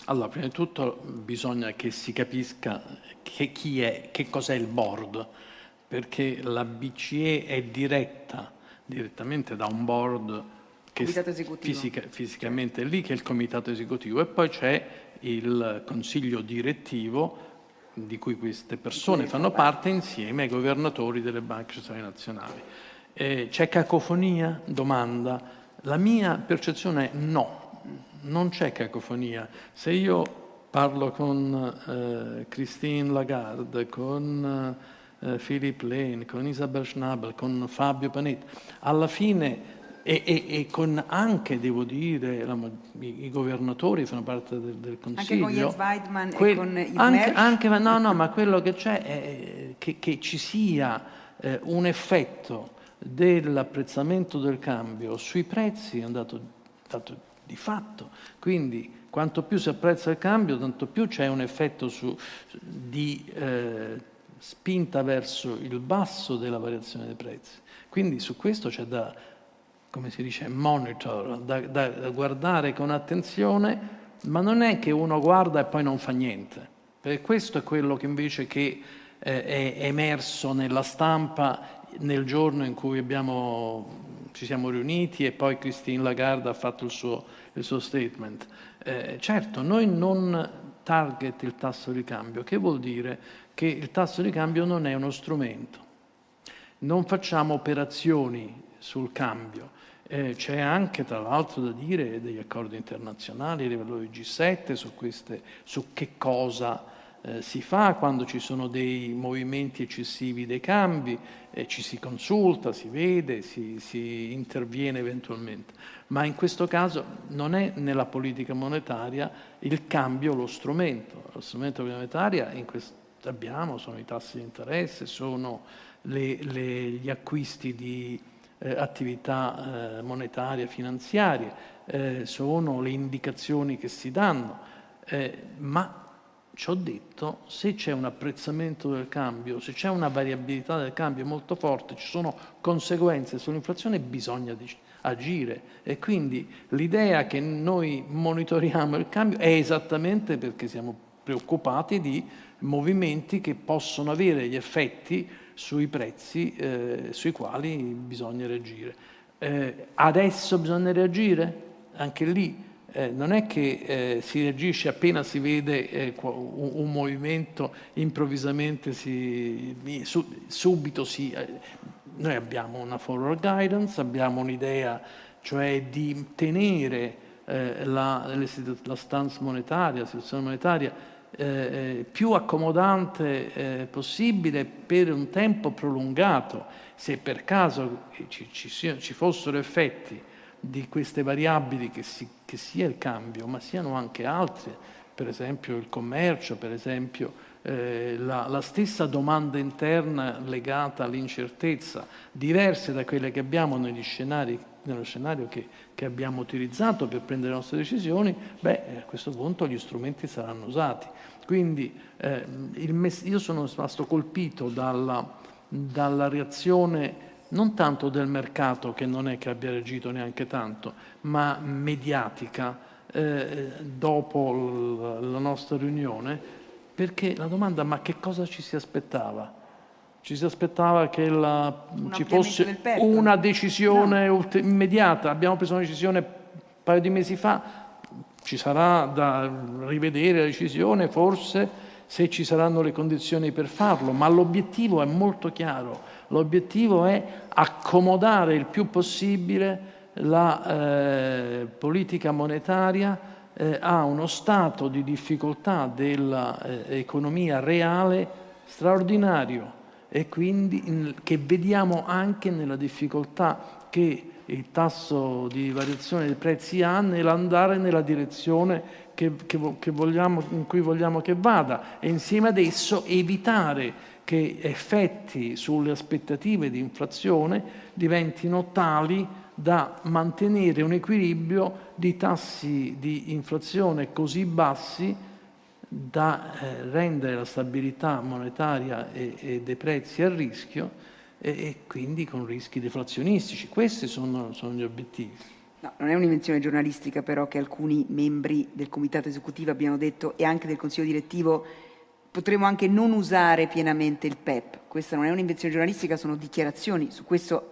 Allora, prima di tutto bisogna che si capisca che chi è, che cos'è il board, perché la B C E è diretta direttamente da un board che fisica, fisicamente è lì, che è il comitato esecutivo, e poi c'è il consiglio direttivo di cui queste persone cui fanno parte, parte insieme ai governatori delle banche centrali nazionali. Eh, c'è cacofonia? Domanda. La mia percezione è no, non c'è cacofonia. Se io parlo con eh, Christine Lagarde, con eh, Philip Lane, con Isabel Schnabel, con Fabio Panetti, alla fine, e, e, e con anche, devo dire, la, i, i governatori fanno parte del, del Consiglio. Anche con Jens Weidmann e con il anche, anche, no, no, ma quello che c'è è che, che ci sia eh, un effetto dell'apprezzamento del cambio sui prezzi è andato, dato di fatto, quindi quanto più si apprezza il cambio tanto più c'è un effetto su, di eh, spinta verso il basso della variazione dei prezzi, quindi su questo c'è da, come si dice, monitor, da, da, da guardare con attenzione, ma non è che uno guarda e poi non fa niente, perché questo è quello che invece che eh, è emerso nella stampa nel giorno in cui abbiamo, ci siamo riuniti e poi Christine Lagarde ha fatto il suo, il suo statement. Eh, certo, noi non target il tasso di cambio, che vuol dire che il tasso di cambio non è uno strumento. Non facciamo operazioni sul cambio. Eh, c'è anche, tra l'altro, da dire degli accordi internazionali a livello del G sette su, queste, su che cosa Eh, si fa quando ci sono dei movimenti eccessivi dei cambi, eh, ci si consulta, si vede, si, si interviene eventualmente, ma in questo caso non è nella politica monetaria il cambio lo strumento, lo strumento monetario in questo abbiamo sono i tassi di interesse, sono le, le, gli acquisti di eh, attività eh, monetarie, finanziarie, eh, sono le indicazioni che si danno, eh, ma ci ho detto, se c'è un apprezzamento del cambio, se c'è una variabilità del cambio molto forte, ci sono conseguenze sull'inflazione, bisogna agire. E quindi l'idea che noi monitoriamo il cambio è esattamente perché siamo preoccupati di movimenti che possono avere gli effetti sui prezzi eh, sui quali bisogna reagire. Eh, adesso bisogna reagire? Anche lì. Eh, non è che eh, si reagisce appena si vede eh, un, un movimento, improvvisamente si, su, subito si... Eh, noi abbiamo una forward guidance, abbiamo un'idea, cioè di tenere eh, la, la stance monetaria, la situazione monetaria eh, più accomodante eh, possibile per un tempo prolungato. Se per caso ci, ci, ci fossero effetti di queste variabili, che, si, che sia il cambio, ma siano anche altre, per esempio il commercio, per esempio eh, la, la stessa domanda interna legata all'incertezza, diverse da quelle che abbiamo negli scenari, nello scenario che, che abbiamo utilizzato per prendere le nostre decisioni, beh, a questo punto gli strumenti saranno usati. Quindi eh, il mes- io sono rimasto colpito dalla, dalla reazione non tanto del mercato, che non è che abbia reagito neanche tanto, ma mediatica, eh, dopo l- la nostra riunione, perché la domanda: ma che cosa ci si aspettava? Ci si aspettava che la, ci fosse una decisione no. immediata. Abbiamo preso una decisione un paio di mesi fa, ci sarà da rivedere la decisione, forse, se ci saranno le condizioni per farlo, ma l'obiettivo è molto chiaro, l'obiettivo è accomodare il più possibile la eh, politica monetaria eh, a uno stato di difficoltà dell'economia eh, reale straordinario, e quindi in, che vediamo anche nella difficoltà che il tasso di variazione dei prezzi ha nell'andare nella direzione che, che, che vogliamo, in cui vogliamo che vada, e insieme ad esso evitare che effetti sulle aspettative di inflazione diventino tali da mantenere un equilibrio di tassi di inflazione così bassi da eh, rendere la stabilità monetaria e, e dei prezzi a rischio, e, e quindi con rischi deflazionistici. Questi sono, sono gli obiettivi. No, non è un'invenzione giornalistica però che alcuni membri del comitato esecutivo abbiano detto, e anche del consiglio direttivo: potremmo anche non usare pienamente il P E P. Questa non è un'invenzione giornalistica, sono dichiarazioni su questo.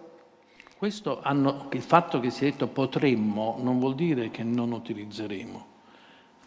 Questo hanno, il fatto che si è detto potremmo non vuol dire che non utilizzeremo.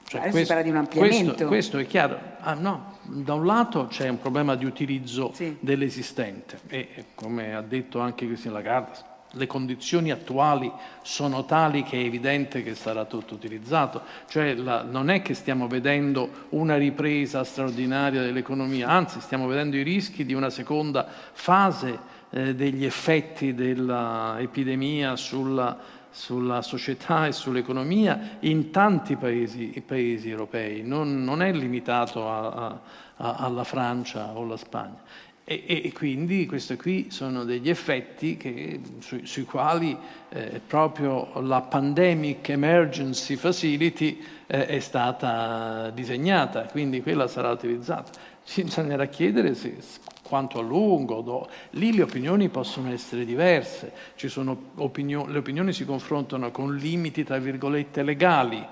Cioè, adesso questo, si parla di un ampliamento. Questo, questo è chiaro. Ah, no, da un lato c'è un problema di utilizzo sì. dell'esistente, e come ha detto anche Christine Lagarde, le condizioni attuali sono tali che è evidente che sarà tutto utilizzato. Cioè la, non è che stiamo vedendo una ripresa straordinaria dell'economia, anzi stiamo vedendo i rischi di una seconda fase eh, degli effetti dell'epidemia sulla sulla società e sull'economia in tanti paesi, i paesi europei, non, non è limitato a, a, alla Francia o alla Spagna, e, e quindi questi qui sono degli effetti che, su, sui quali eh, proprio la Pandemic Emergency Facility eh, è stata disegnata, quindi quella sarà utilizzata. Ci bisognerà chiedere se, quanto a lungo, do. lì le opinioni possono essere diverse, ci sono opinioni, le opinioni si confrontano con limiti tra virgolette legali,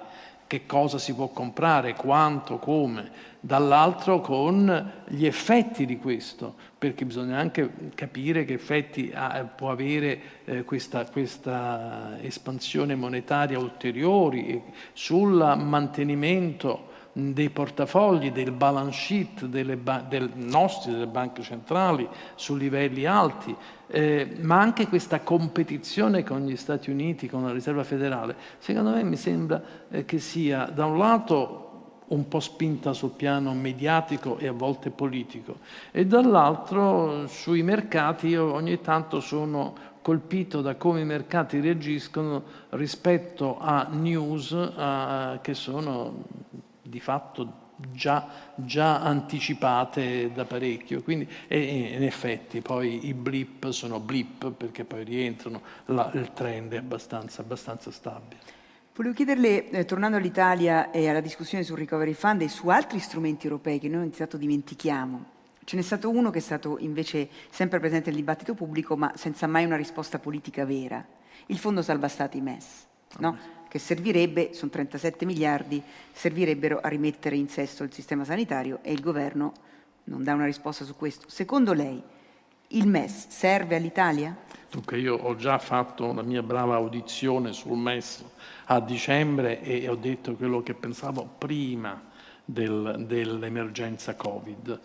che cosa si può comprare, quanto, come, dall'altro con gli effetti di questo, perché bisogna anche capire che effetti ha, può avere eh, questa, questa espansione monetaria ulteriori sul mantenimento dei portafogli, del balance sheet delle ba- del nostri, delle banche centrali su livelli alti, eh, ma anche questa competizione con gli Stati Uniti, con la Riserva Federale, secondo me mi sembra eh, che sia da un lato un po' spinta sul piano mediatico e a volte politico, e dall'altro sui mercati io ogni tanto sono colpito da come i mercati reagiscono rispetto a news a, che sono di fatto già, già anticipate da parecchio. Quindi, e in effetti poi i blip sono blip, perché poi rientrano, la, il trend è abbastanza, abbastanza stabile. Volevo chiederle, eh, tornando all'Italia e alla discussione sul Recovery Fund e su altri strumenti europei che noi intanto dimentichiamo, ce n'è stato uno che è stato invece sempre presente nel dibattito pubblico ma senza mai una risposta politica vera, il Fondo Salva Stati M E S, no? Che servirebbe, sono trentasette miliardi, servirebbero a rimettere in sesto il sistema sanitario, e il governo non dà una risposta su questo. Secondo lei il M E S serve all'Italia? Dunque, io ho già fatto la mia brava audizione sul M E S a dicembre e ho detto quello che pensavo prima del, dell'emergenza Covid.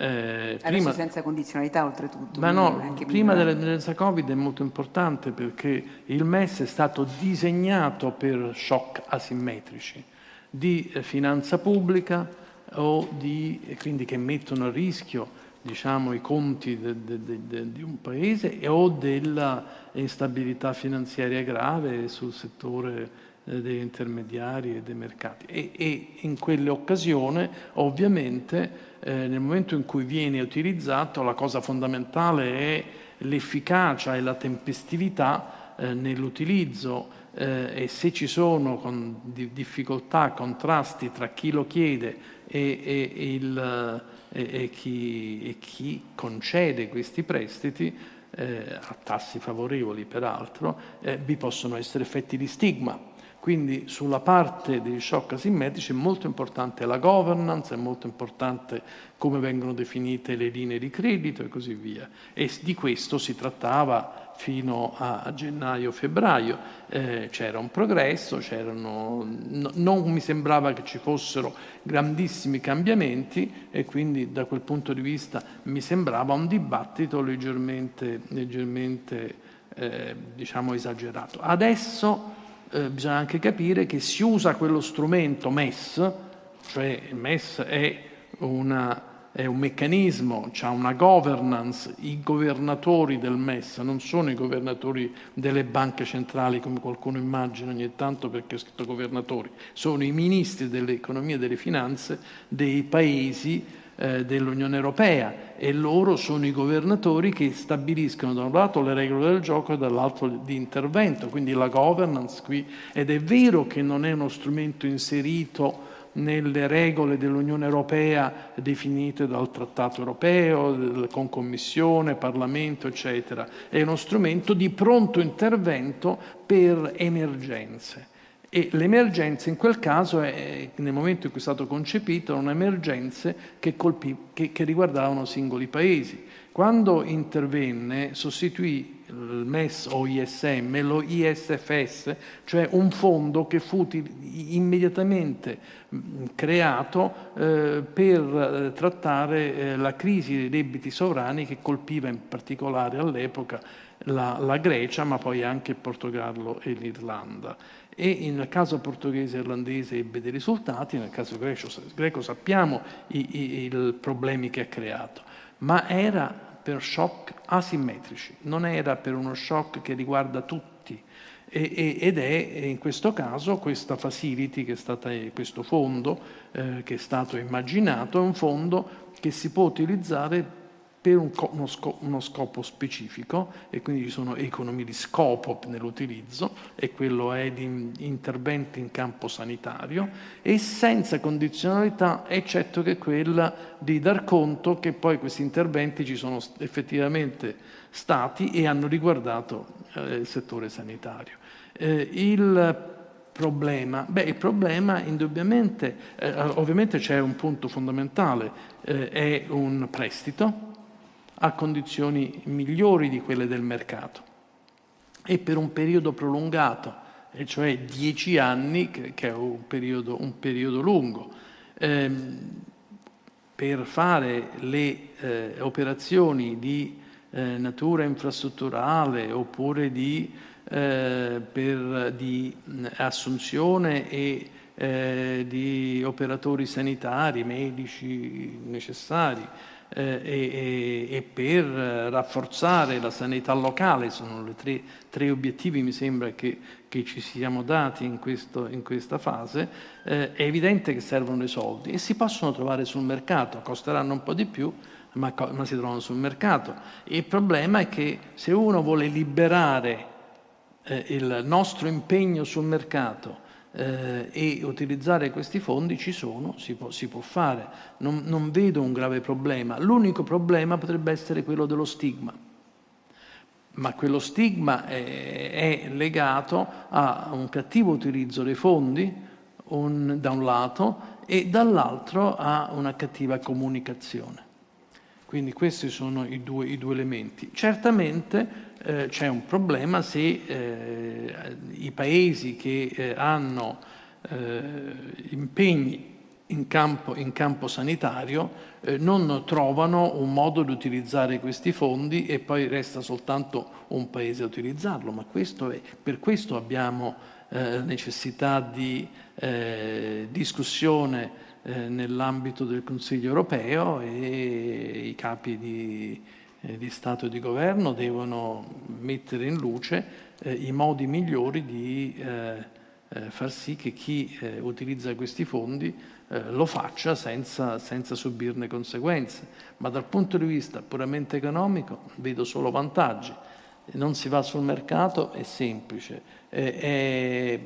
Eh, prima, senza condizionalità oltretutto. Ma no, anche prima migliorare. Dell'emergenza Covid è molto importante, perché il M E S è stato disegnato per shock asimmetrici di finanza pubblica o di, quindi che mettono a rischio, diciamo, i conti de, de, de, de, di un paese, e o della instabilità finanziaria grave sul settore eh, degli intermediari e dei mercati. E, e in quell'occasione, ovviamente, eh, nel momento in cui viene utilizzato, la cosa fondamentale è l'efficacia e la tempestività eh, nell'utilizzo. Eh, e se ci sono con di difficoltà, contrasti tra chi lo chiede e, e, e, il, e, e, chi, e chi concede questi prestiti, eh, a tassi favorevoli peraltro, eh, vi possono essere effetti di stigma. Quindi sulla parte degli shock asimmetrici è molto importante la governance, è molto importante come vengono definite le linee di credito e così via. E di questo si trattava fino a gennaio-febbraio, eh, c'era un progresso, c'erano, no, non mi sembrava che ci fossero grandissimi cambiamenti e quindi da quel punto di vista mi sembrava un dibattito leggermente, leggermente eh, diciamo esagerato. Adesso eh, bisogna anche capire che si usa quello strumento M E S, cioè il M E S è una... è un meccanismo, c'ha una governance, i governatori del M E S non sono i governatori delle banche centrali come qualcuno immagina ogni tanto perché ho scritto governatori, sono i ministri dell'economia e delle finanze dei paesi eh, dell'Unione Europea e loro sono i governatori che stabiliscono da un lato le regole del gioco e dall'altro di intervento, quindi la governance qui, ed è vero che non è uno strumento inserito nelle regole dell'Unione Europea definite dal Trattato Europeo, con Commissione, Parlamento, eccetera. È uno strumento di pronto intervento per emergenze. E l'emergenza in quel caso, è, nel momento in cui è stato concepito, erano emergenze che, colpì, che, che riguardavano singoli paesi. Quando intervenne, sostituì il M E S o I S M, lo I S F S, cioè un fondo che fu immediatamente creato eh, per trattare eh, la crisi dei debiti sovrani che colpiva in particolare all'epoca la, la Grecia, ma poi anche il Portogallo e l'Irlanda. E nel caso portoghese e irlandese ebbe dei risultati, nel caso greco, greco sappiamo i problemi che ha creato, ma era per shock asimmetrici, non era per uno shock che riguarda tutti e, e, ed è in questo caso questa facility, che è stata, questo fondo eh, che è stato immaginato, è un fondo che si può utilizzare per un, uno, scopo, uno scopo specifico e quindi ci sono economie di scopo nell'utilizzo e quello è di interventi in campo sanitario e senza condizionalità eccetto che quella di dar conto che poi questi interventi ci sono effettivamente stati e hanno riguardato eh, il settore sanitario. Eh, il problema? Beh, il problema indubbiamente, eh, ovviamente c'è un punto fondamentale, eh, è un prestito a condizioni migliori di quelle del mercato e per un periodo prolungato, e cioè dieci anni, che è un periodo, un periodo lungo. Eh, per fare le eh, operazioni di eh, natura infrastrutturale oppure di, eh, per, di assunzione e eh, di operatori sanitari, medici necessari, Eh, e, e per rafforzare la sanità locale, sono le tre, tre obiettivi mi sembra che, che ci siamo dati in, questo, in questa fase, eh, è evidente che servono i soldi e si possono trovare sul mercato, costeranno un po' di più ma, ma si trovano sul mercato. Il problema è che se uno vuole liberare eh, il nostro impegno sul mercato Eh, e utilizzare questi fondi, ci sono, si può, si può fare, non, non vedo un grave problema. L'unico problema potrebbe essere quello dello stigma, ma quello stigma è, è legato a un cattivo utilizzo dei fondi un, da un lato e dall'altro a una cattiva comunicazione. Quindi questi sono i due, i due elementi. Certamente Eh, c'è un problema se eh, i paesi che eh, hanno eh, impegni in campo, in campo sanitario eh, non trovano un modo di utilizzare questi fondi e poi resta soltanto un paese a utilizzarlo, ma questo è, per questo abbiamo eh, necessità di eh, discussione eh, nell'ambito del Consiglio europeo e i capi di di Stato e di Governo devono mettere in luce eh, i modi migliori di eh, eh, far sì che chi eh, utilizza questi fondi eh, lo faccia senza, senza subirne conseguenze. Ma dal punto di vista puramente economico vedo solo vantaggi. Non si va sul mercato, è semplice, è, è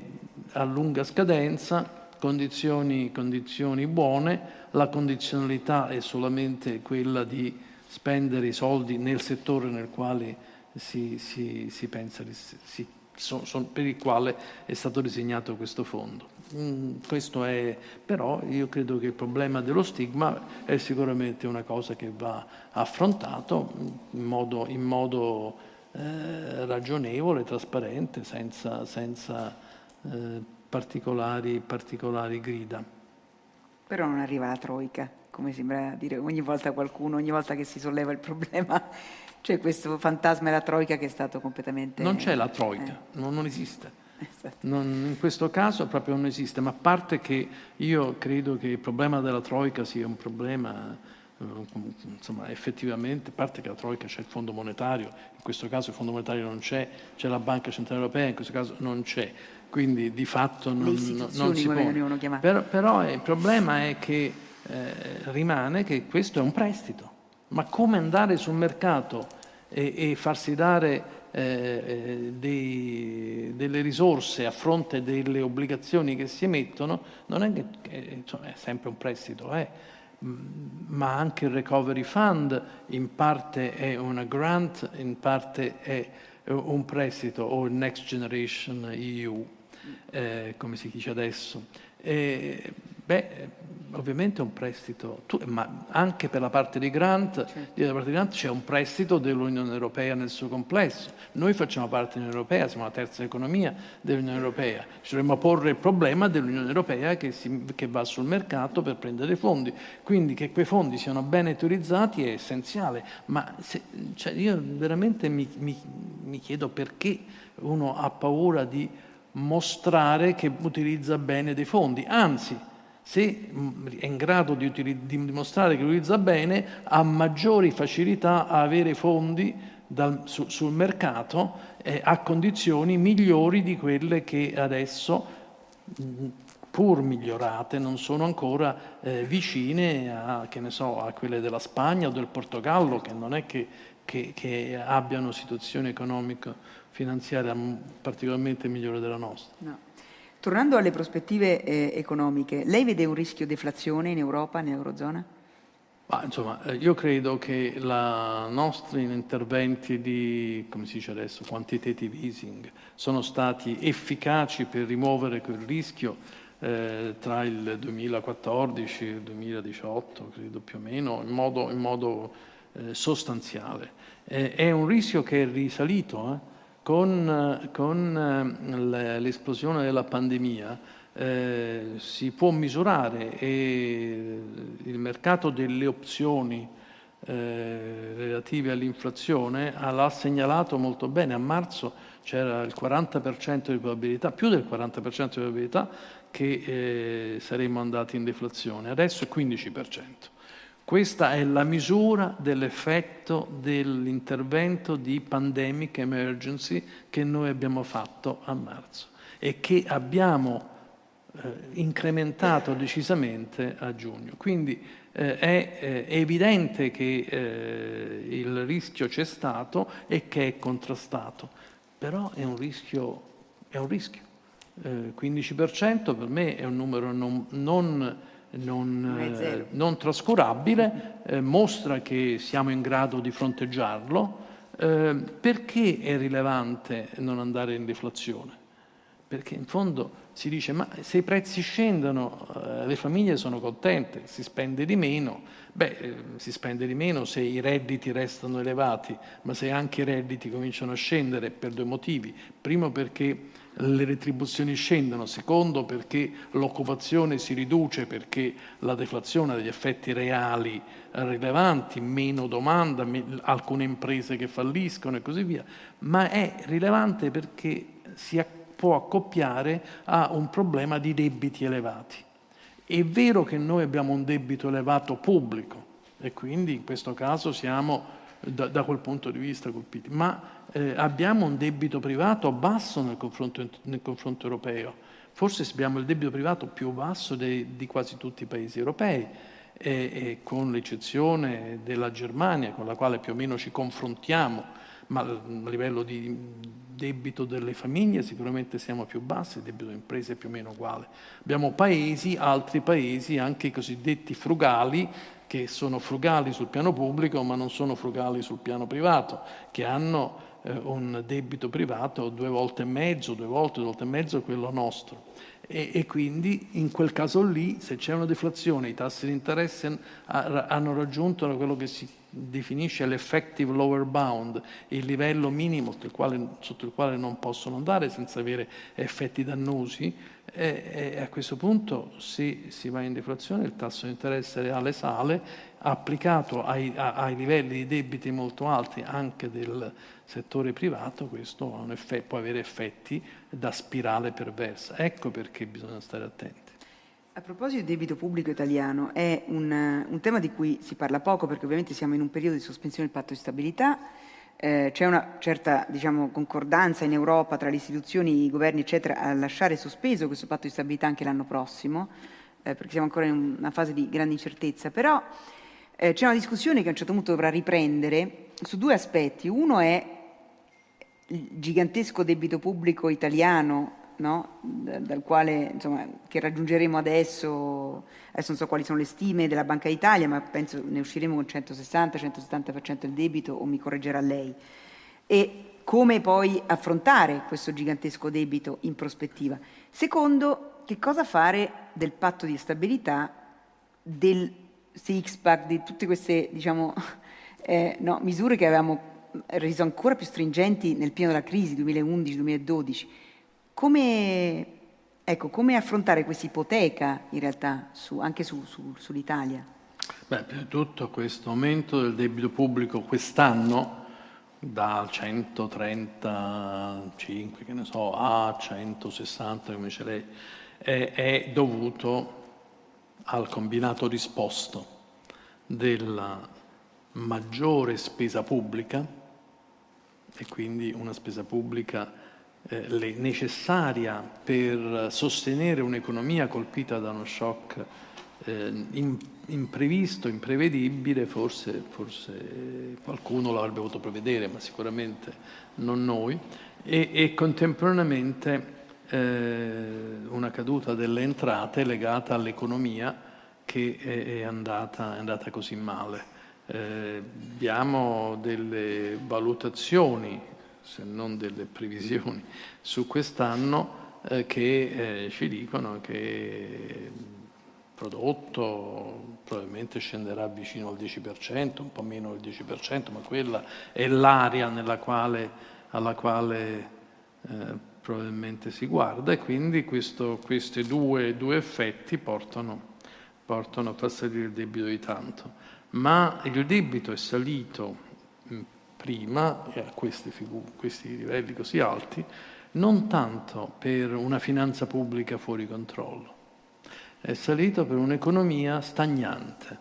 a lunga scadenza, Condizioni, condizioni buone, la condizionalità è solamente quella di spendere i soldi nel settore nel quale si, si, si pensa, si, so, so, per il quale è stato disegnato questo fondo. Mm, questo è, però io credo che il problema dello stigma è sicuramente una cosa che va affrontato in modo, in modo eh, ragionevole, trasparente, senza... senza eh, Particolari, particolari grida. Però non arriva la troica, come sembra dire ogni volta qualcuno, ogni volta che si solleva il problema, c'è questo fantasma della troica che è stato completamente... Non c'è la troica, eh. non, non esiste. Esatto. Non, in questo caso proprio non esiste, ma a parte che io credo che il problema della troica sia un problema, insomma, effettivamente, a parte che la troica c'è il Fondo Monetario, in questo caso il Fondo Monetario non c'è, c'è la Banca Centrale Europea, in questo caso non c'è. Quindi di fatto non, non si può. Però, però il problema è che eh, rimane che questo è un prestito. Ma come andare sul mercato e, e farsi dare eh, dei, delle risorse a fronte delle obbligazioni che si emettono, non è che insomma, è sempre un prestito, eh. Ma anche il Recovery Fund in parte è una grant, in parte è un prestito, o il Next Generation E U. Eh, come si dice adesso, eh, beh, ovviamente è un prestito, tu, ma anche per la parte di grant, grant c'è un prestito dell'Unione Europea nel suo complesso. Noi facciamo parte dell'Unione Europea, siamo la terza economia dell'Unione Europea, ci dovremmo porre il problema dell'Unione Europea che, si, che va sul mercato per prendere fondi, quindi che quei fondi siano ben utilizzati è essenziale, ma se, cioè, io veramente mi, mi, mi chiedo perché uno ha paura di mostrare che utilizza bene dei fondi, anzi, se è in grado di, di dimostrare che utilizza bene, ha maggiori facilità a avere fondi dal, su, sul mercato eh, a condizioni migliori di quelle che adesso, mh, pur migliorate, non sono ancora eh, vicine a, che ne so, a quelle della Spagna o del Portogallo, che non è che, che, che abbiano situazioni economiche finanziaria particolarmente migliore della nostra. No. Tornando alle prospettive eh, economiche, lei vede un rischio deflazione in Europa, nell'Eurozona? Ah, insomma, io credo che i nostri interventi di, come si dice adesso, quantitative easing sono stati efficaci per rimuovere quel rischio eh, tra il duemilaquattordici e il duemiladiciotto, credo più o meno, in modo, in modo eh, sostanziale. Eh, è un rischio che è risalito, eh? Con, con l'esplosione della pandemia eh, si può misurare e il mercato delle opzioni eh, relative all'inflazione l'ha segnalato molto bene. A marzo c'era il quaranta per cento di probabilità, più del quaranta per cento di probabilità che eh, saremmo andati in deflazione, adesso è il quindici per cento. Questa è la misura dell'effetto dell'intervento di Pandemic Emergency che noi abbiamo fatto a marzo e che abbiamo eh, incrementato decisamente a giugno. Quindi eh, è, eh, è evidente che eh, il rischio c'è stato e che è contrastato, però è un rischio. È un rischio. Eh, quindici per cento per me è un numero non... non Non, eh, non trascurabile, eh, mostra che siamo in grado di fronteggiarlo. Eh, perché è rilevante non andare in deflazione? Perché in fondo si dice, ma se i prezzi scendono eh, le famiglie sono contente, si spende di meno. Beh, eh, si spende di meno se i redditi restano elevati, ma se anche i redditi cominciano a scendere per due motivi. Primo perché le retribuzioni scendono, secondo perché l'occupazione si riduce, perché la deflazione ha degli effetti reali rilevanti, meno domanda, alcune imprese che falliscono e così via, ma è rilevante perché si può accoppiare a un problema di debiti elevati. È vero che noi abbiamo un debito elevato pubblico e quindi in questo caso siamo da, da quel punto di vista colpiti, ma Eh, abbiamo un debito privato basso nel confronto, nel confronto europeo, Forse abbiamo il debito privato più basso dei, di quasi tutti i paesi europei, e, e con l'eccezione della Germania, con la quale più o meno ci confrontiamo, ma a livello di debito delle famiglie sicuramente siamo più bassi, il debito delle imprese è più o meno uguale. Abbiamo paesi, altri paesi, anche i cosiddetti frugali, che sono frugali sul piano pubblico ma non sono frugali sul piano privato, che hanno un debito privato due volte e mezzo, due volte, due volte e mezzo quello nostro. E, e quindi in quel caso lì, se c'è una deflazione, i tassi di interesse hanno raggiunto quello che si definisce l'effective lower bound, il livello minimo sotto il quale, sotto il quale non possono andare senza avere effetti dannosi, e, e a questo punto se si va in deflazione il tasso di interesse reale sale, applicato ai, a, ai livelli di debiti molto alti anche del settore privato, questo ha un effetto, può avere effetti da spirale perversa. Ecco perché bisogna stare attenti. A proposito di debito pubblico italiano, è un, un tema di cui si parla poco, perché ovviamente siamo in un periodo di sospensione del patto di stabilità, eh, c'è una certa, diciamo, concordanza in Europa tra le istituzioni, i governi eccetera a lasciare sospeso questo patto di stabilità anche l'anno prossimo, eh, perché siamo ancora in una fase di grande incertezza, però eh, c'è una discussione che a un certo punto dovrà riprendere su due aspetti. Uno è il gigantesco debito pubblico italiano, no? Dal quale, insomma, che raggiungeremo adesso, adesso non so quali sono le stime della Banca d'Italia, ma penso ne usciremo con centosessanta centosettanta per cento del debito, o mi correggerà lei, e come poi affrontare questo gigantesco debito in prospettiva. Secondo, che cosa fare del patto di stabilità, del six pack, di tutte queste, diciamo, eh, no, misure che avevamo reso ancora più stringenti nel pieno della crisi duemilaundici duemiladodici. Come, ecco, come affrontare questa ipoteca in realtà su, anche su, su, sull'Italia? Beh, prima di tutto questo aumento del debito pubblico quest'anno dal centotrentacinque, che ne so, a centosessanta, come dice lei, è, è dovuto al combinato disposto della maggiore spesa pubblica, e quindi una spesa pubblica Eh, necessaria per sostenere un'economia colpita da uno shock eh, in, imprevisto, imprevedibile. Forse, forse qualcuno l'avrebbe potuto prevedere, ma sicuramente non noi, e, e contemporaneamente eh, una caduta delle entrate legata all'economia che è, è, andata, è andata così male. Eh, abbiamo delle valutazioni, se non delle previsioni, su quest'anno eh, che eh, ci dicono che il prodotto probabilmente scenderà vicino al dieci per cento, un po' meno al dieci per cento, ma quella è l'area nella quale, alla quale eh, probabilmente si guarda, e quindi questi due, due effetti portano, portano a far salire il debito di tanto. Ma il debito è salito prima, a questi, questi livelli così alti, non tanto per una finanza pubblica fuori controllo, è salito per un'economia stagnante,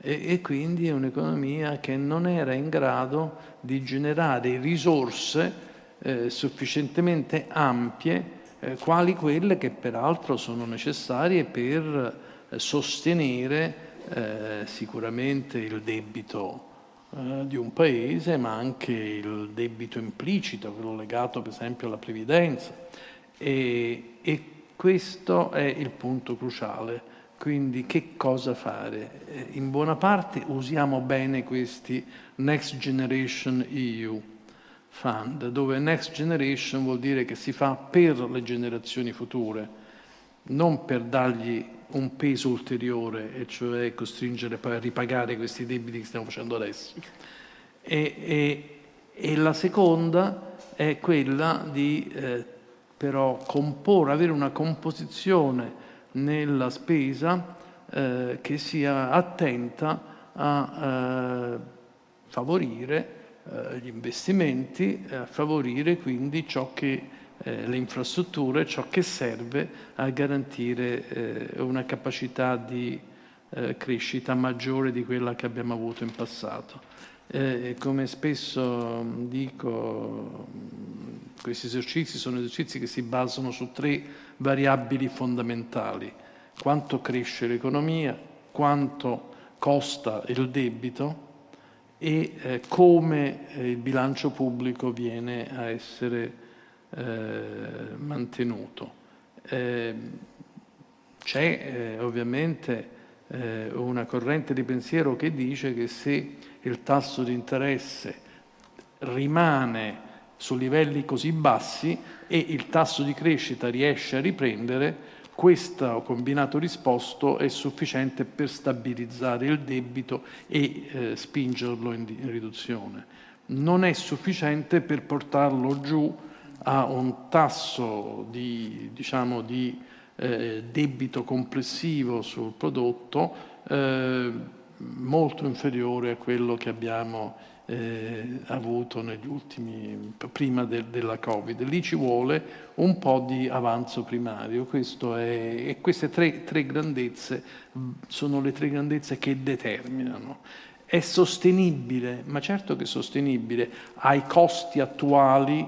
e, e quindi un'economia che non era in grado di generare risorse eh, sufficientemente ampie, eh, quali quelle che peraltro sono necessarie per eh, sostenere eh, sicuramente il debito di un paese, ma anche il debito implicito, quello legato per esempio alla previdenza, e, e questo è il punto cruciale. Quindi che cosa fare? In buona parte usiamo bene questi Next Generation E U Fund, dove Next Generation vuol dire che si fa per le generazioni future, non per dargli un peso ulteriore, e cioè costringere poi a ripagare questi debiti che stiamo facendo adesso. E, e, e la seconda è quella di eh, però comporre, avere una composizione nella spesa eh, che sia attenta a eh, favorire eh, gli investimenti, a favorire quindi ciò che Eh, le infrastrutture, ciò che serve a garantire eh, una capacità di eh, crescita maggiore di quella che abbiamo avuto in passato. Eh, come spesso dico, Questi esercizi sono esercizi che si basano su tre variabili fondamentali: quanto cresce l'economia, quanto costa il debito e eh, come eh, il bilancio pubblico viene a essere eh, mantenuto. Eh, c'è eh, ovviamente eh, una corrente di pensiero che dice che se il tasso di interesse rimane su livelli così bassi e il tasso di crescita riesce a riprendere, questo combinato risposto è sufficiente per stabilizzare il debito e eh, spingerlo in, in riduzione. Non è sufficiente per portarlo giù a un tasso di, diciamo, di eh, debito complessivo sul prodotto eh, molto inferiore a quello che abbiamo Eh, avuto negli ultimi, prima de, della Covid. Lì ci vuole un po' di avanzo primario. Questo è, e queste tre, tre grandezze sono le tre grandezze che determinano. È sostenibile, ma certo che è sostenibile, ai costi attuali,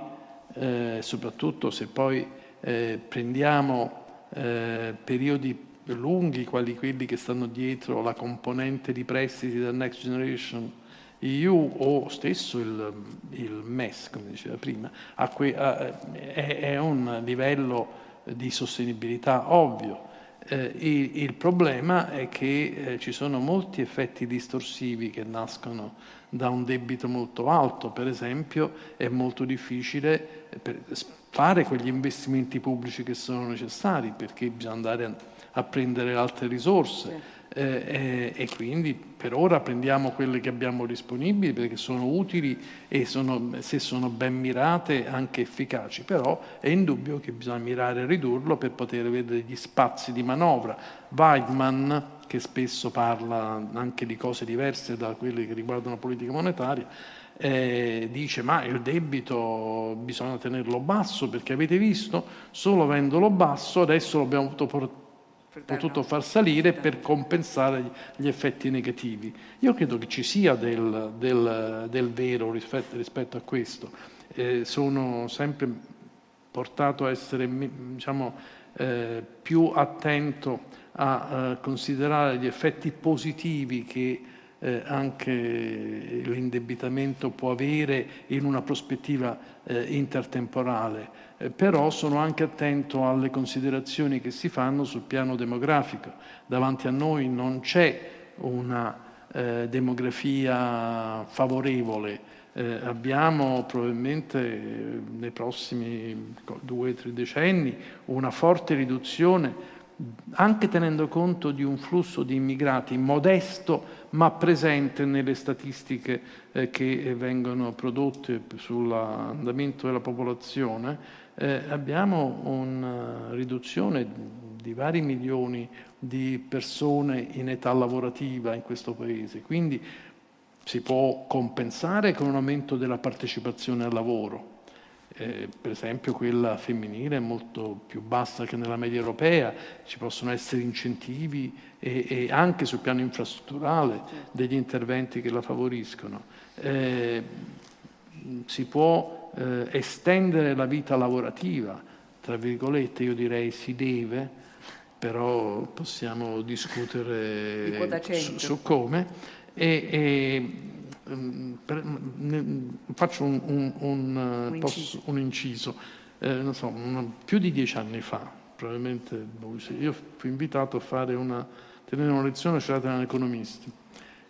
eh, soprattutto se poi eh, prendiamo eh, periodi lunghi, quali quelli che stanno dietro la componente di prestiti del Next Generation E U o stesso il, il M E S, come diceva prima, a que, a, è, è un livello di sostenibilità ovvio. Eh, il, il problema è che eh, ci sono molti effetti distorsivi che nascono da un debito molto alto. Per esempio, è molto difficile per fare quegli investimenti pubblici che sono necessari, perché bisogna andare a, a prendere altre risorse. Eh, eh, e quindi per ora prendiamo quelle che abbiamo disponibili, perché sono utili e sono, se sono ben mirate, anche efficaci, però è indubbio che bisogna mirare a ridurlo per poter vedere gli spazi di manovra. Weidmann, che spesso parla anche di cose diverse da quelle che riguardano la politica monetaria, Eh, dice ma il debito bisogna tenerlo basso, perché avete visto, solo avendolo basso adesso l'abbiamo potuto portare potuto far salire per compensare gli effetti negativi. Io credo che ci sia del, del, del vero rispetto, rispetto a questo. Eh, sono sempre portato a essere, diciamo, eh, più attento a, a considerare gli effetti positivi che eh, anche l'indebitamento può avere in una prospettiva eh, intertemporale. Però sono anche attento alle considerazioni che si fanno sul piano demografico. Davanti a noi non c'è una eh, demografia favorevole. Eh, abbiamo probabilmente nei prossimi due o tre decenni una forte riduzione, anche tenendo conto di un flusso di immigrati modesto ma presente nelle statistiche eh, che vengono prodotte sull'andamento della popolazione. eh, abbiamo una riduzione di vari milioni di persone in età lavorativa in questo Paese, quindi si può compensare con un aumento della partecipazione al lavoro. Eh, per esempio quella femminile è molto più bassa che nella media europea, ci possono essere incentivi e, e anche sul piano infrastrutturale degli interventi che la favoriscono. Eh, si può eh, estendere la vita lavorativa, tra virgolette, io direi si deve, però possiamo discutere su, su come. E, e, Per, ne, faccio un, un, un, un inciso, posso, un inciso. Eh, non so, un, più di dieci anni fa, probabilmente, io fui invitato a fare una, tenere una lezione ce l'ha tenuta un economista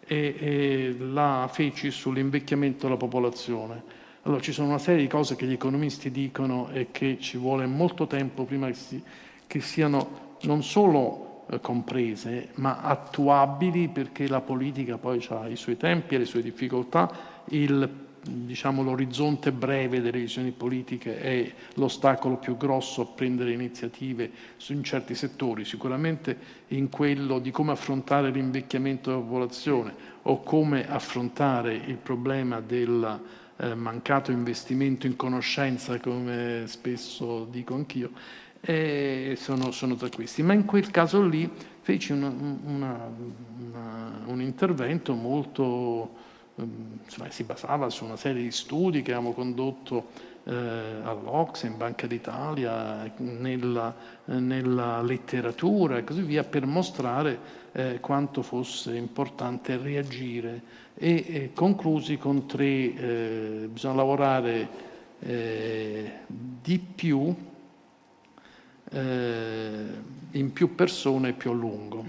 e, e la feci sull'invecchiamento della popolazione. Allora, ci sono una serie di cose che gli economisti dicono e che ci vuole molto tempo prima che, si, che siano non solo comprese, ma attuabili, perché la politica poi ha i suoi tempi e le sue difficoltà. Il, diciamo, l'orizzonte breve delle visioni politiche è l'ostacolo più grosso a prendere iniziative su in certi settori, sicuramente in quello di come affrontare l'invecchiamento della popolazione o come affrontare il problema del eh, mancato investimento in conoscenza, come spesso dico anch'io. Eh, sono, sono tra questi, ma in quel caso lì feci una, una, una, un intervento molto insomma, si basava su una serie di studi che avevamo condotto eh, all'O C S E, in Banca d'Italia, nella, nella letteratura e così via, per mostrare eh, quanto fosse importante reagire, e eh, conclusi con tre, eh, bisogna lavorare eh, di più, eh, in più persone e più a lungo.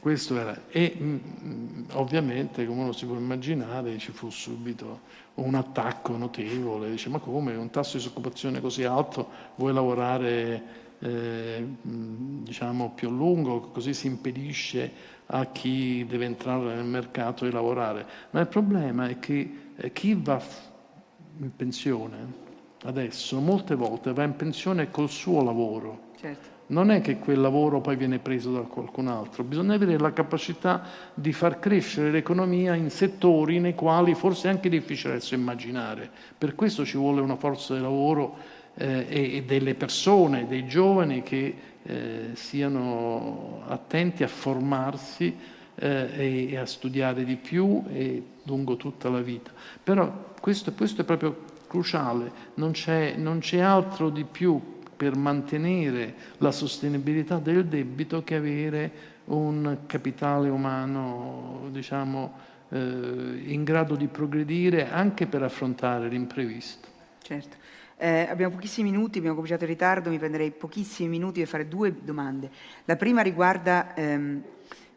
Questo era, e mh, ovviamente, come uno si può immaginare, ci fu subito un attacco notevole. Dice: ma come, un tasso di disoccupazione così alto, vuoi lavorare eh, mh, diciamo più a lungo, così si impedisce a chi deve entrare nel mercato di lavorare. Ma il problema è che eh, chi va in pensione adesso molte volte va in pensione col suo lavoro. Certo. Non è che quel lavoro poi viene preso da qualcun altro, bisogna avere la capacità di far crescere l'economia in settori nei quali forse è anche difficile adesso immaginare. Per questo ci vuole una forza di lavoro eh, e delle persone, dei giovani che eh, siano attenti a formarsi eh, e a studiare di più e lungo tutta la vita. Però questo, questo è proprio cruciale, non c'è, non c'è altro di più per mantenere la sostenibilità del debito che avere un capitale umano, diciamo, eh, in grado di progredire anche per affrontare l'imprevisto. Certo. Eh, abbiamo pochissimi minuti, abbiamo cominciato in ritardo, mi prenderei pochissimi minuti per fare due domande. La prima riguarda ehm,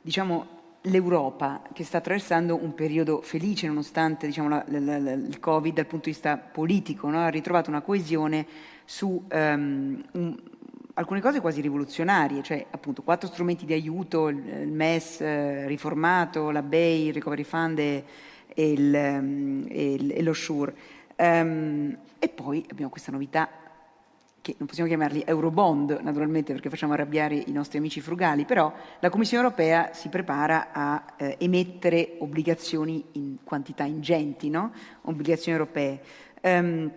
diciamo, l'Europa, che sta attraversando un periodo felice nonostante, diciamo, la, la, la, il Covid dal punto di vista politico, no? Ha ritrovato una coesione su um, un, alcune cose quasi rivoluzionarie, cioè appunto quattro strumenti di aiuto, il, il M E S eh, riformato, la B E I, il Recovery Fund e, e, il, um, e, il, e lo SURE. Um, e poi abbiamo questa novità, che non possiamo chiamarli Eurobond naturalmente perché facciamo arrabbiare i nostri amici frugali, però la Commissione Europea si prepara a eh, emettere obbligazioni in quantità ingenti, no? Obbligazioni europee. Um,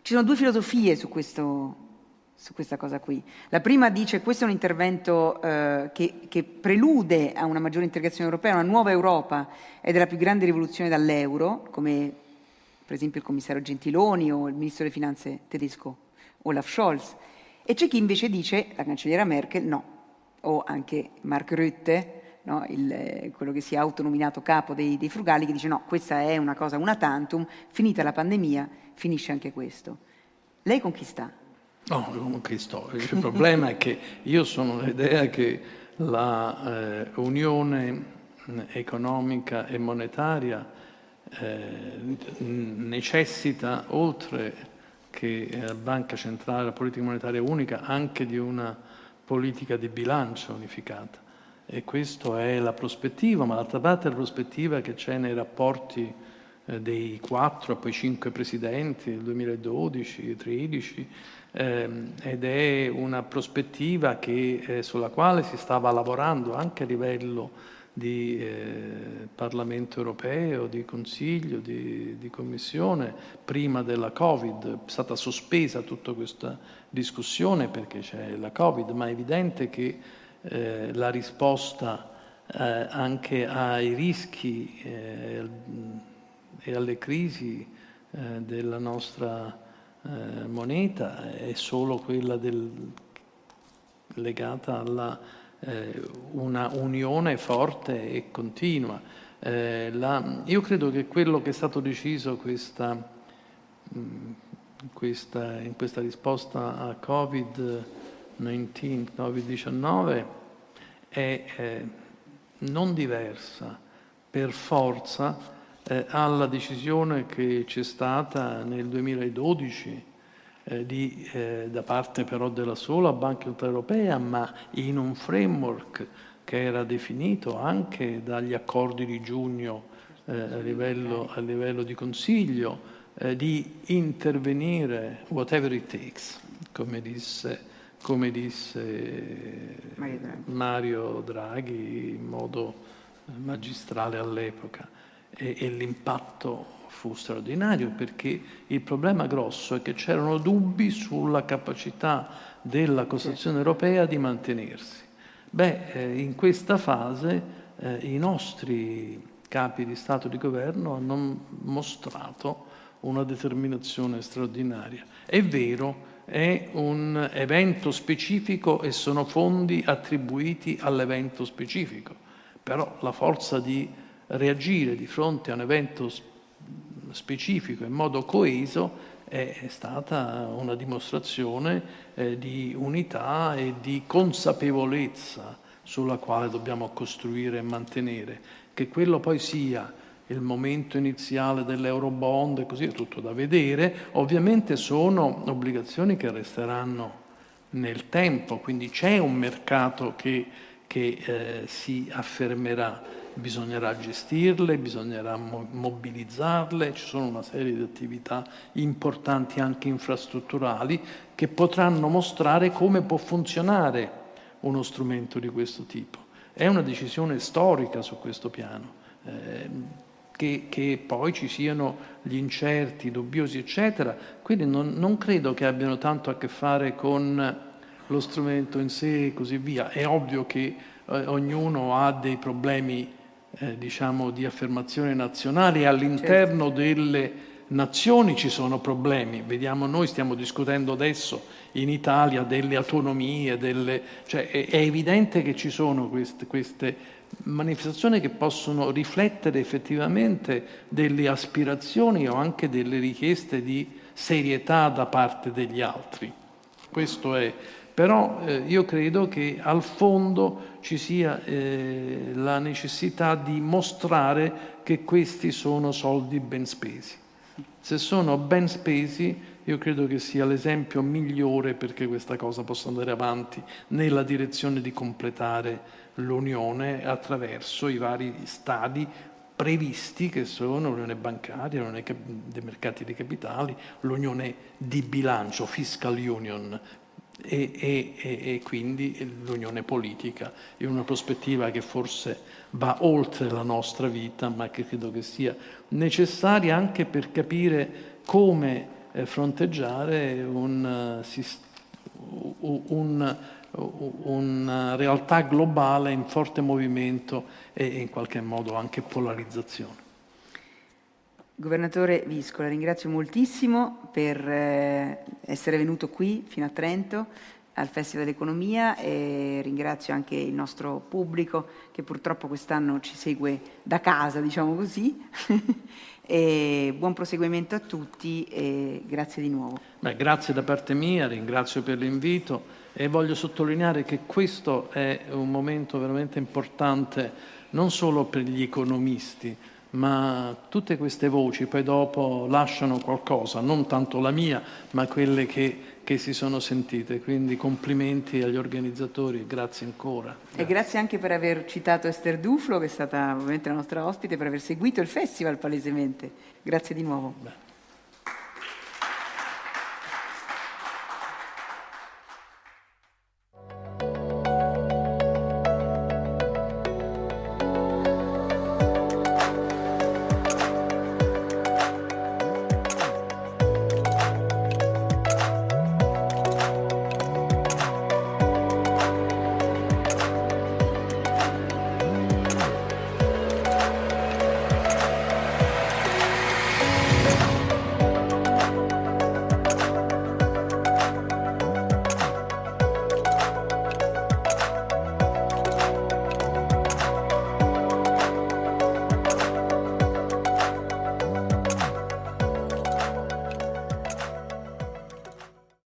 Ci sono due filosofie su, questo, su questa cosa qui. La prima dice: questo è un intervento eh, che, che prelude a una maggiore integrazione europea, una nuova Europa, ed è la più grande rivoluzione dall'euro, come per esempio il commissario Gentiloni o il ministro delle finanze tedesco Olaf Scholz. E c'è chi invece dice, la cancelliera Merkel, no, o anche Mark Rutte, no, il, quello che si è autonominato capo dei, dei frugali, che dice no, questa è una cosa una tantum, finita la pandemia finisce anche questo. Lei con chi sta? No, con chi sto? Il problema è che io sono l'idea che la eh, unione economica e monetaria eh, necessita, oltre che la banca centrale, la politica monetaria unica, anche di una politica di bilancio unificata. E questa è la prospettiva, ma d'altra parte è la prospettiva che c'è nei rapporti eh, dei quattro e poi cinque presidenti del duemiladodici duemilatredici, ehm, ed è una prospettiva che, eh, sulla quale si stava lavorando anche a livello di eh, Parlamento europeo, di Consiglio, di, di Commissione, prima della Covid. È stata sospesa tutta questa discussione perché c'è la Covid, ma è evidente che Eh, la risposta eh, anche ai rischi eh, e alle crisi eh, della nostra eh, moneta è solo quella del, legata alla eh, una unione forte e continua. Eh, la, io credo che quello che è stato deciso questa, mh, questa, in questa risposta a Covid Covid diciannove è eh, non diversa per forza eh, alla decisione che c'è stata nel duemiladodici eh, di, eh, da parte però della sola Banca Europea, ma in un framework che era definito anche dagli accordi di giugno eh, a, livello, a livello di Consiglio, eh, di intervenire whatever it takes, come disse come disse Mario Draghi. Mario Draghi in modo magistrale all'epoca, e, e l'impatto fu straordinario, perché il problema grosso è che c'erano dubbi sulla capacità della Costituzione europea di mantenersi. Beh, in questa fase eh, i nostri capi di Stato e di Governo hanno mostrato una determinazione straordinaria. È vero, è un evento specifico e sono fondi attribuiti all'evento specifico, però la forza di reagire di fronte a un evento specifico in modo coeso è stata una dimostrazione eh, di unità e di consapevolezza sulla quale dobbiamo costruire e mantenere. Che quello poi sia il momento iniziale dell'eurobond e così è tutto da vedere, ovviamente sono obbligazioni che resteranno nel tempo, quindi c'è un mercato che, che eh, si affermerà. Bisognerà gestirle, bisognerà mobilizzarle, ci sono una serie di attività importanti anche infrastrutturali che potranno mostrare come può funzionare uno strumento di questo tipo. È una decisione storica su questo piano, eh, che, che poi ci siano gli incerti, i dubbiosi eccetera, quindi non, non credo che abbiano tanto a che fare con lo strumento in sé e così via. È ovvio che eh, ognuno ha dei problemi Eh, diciamo di affermazione nazionale e all'interno certo. delle nazioni ci sono problemi. Vediamo, noi stiamo discutendo adesso in Italia delle autonomie, delle, cioè è, è evidente che ci sono queste, queste manifestazioni che possono riflettere effettivamente delle aspirazioni o anche delle richieste di serietà da parte degli altri. Questo è. Però eh, io credo che al fondo ci sia eh, la necessità di mostrare che questi sono soldi ben spesi. Se sono ben spesi, io credo che sia l'esempio migliore perché questa cosa possa andare avanti nella direzione di completare l'Unione attraverso i vari stadi previsti che sono l'unione bancaria, l'unione dei mercati dei capitali, l'unione di bilancio, fiscal union, E, e, e quindi l'unione politica in una prospettiva che forse va oltre la nostra vita, ma che credo che sia necessaria anche per capire come fronteggiare un, un, una realtà globale in forte movimento e in qualche modo anche polarizzazione. Governatore Visco, la ringrazio moltissimo per essere venuto qui fino a Trento al Festival dell'Economia e ringrazio anche il nostro pubblico che purtroppo quest'anno ci segue da casa, diciamo così. E buon proseguimento a tutti e grazie di nuovo. Beh, grazie da parte mia, ringrazio per l'invito e voglio sottolineare che questo è un momento veramente importante non solo per gli economisti, ma tutte queste voci poi dopo lasciano qualcosa, non tanto la mia, ma quelle che, che si sono sentite. Quindi complimenti agli organizzatori, grazie ancora. Grazie. E grazie anche per aver citato Esther Duflo, che è stata ovviamente la nostra ospite, per aver seguito il festival palesemente. Grazie di nuovo. Beh.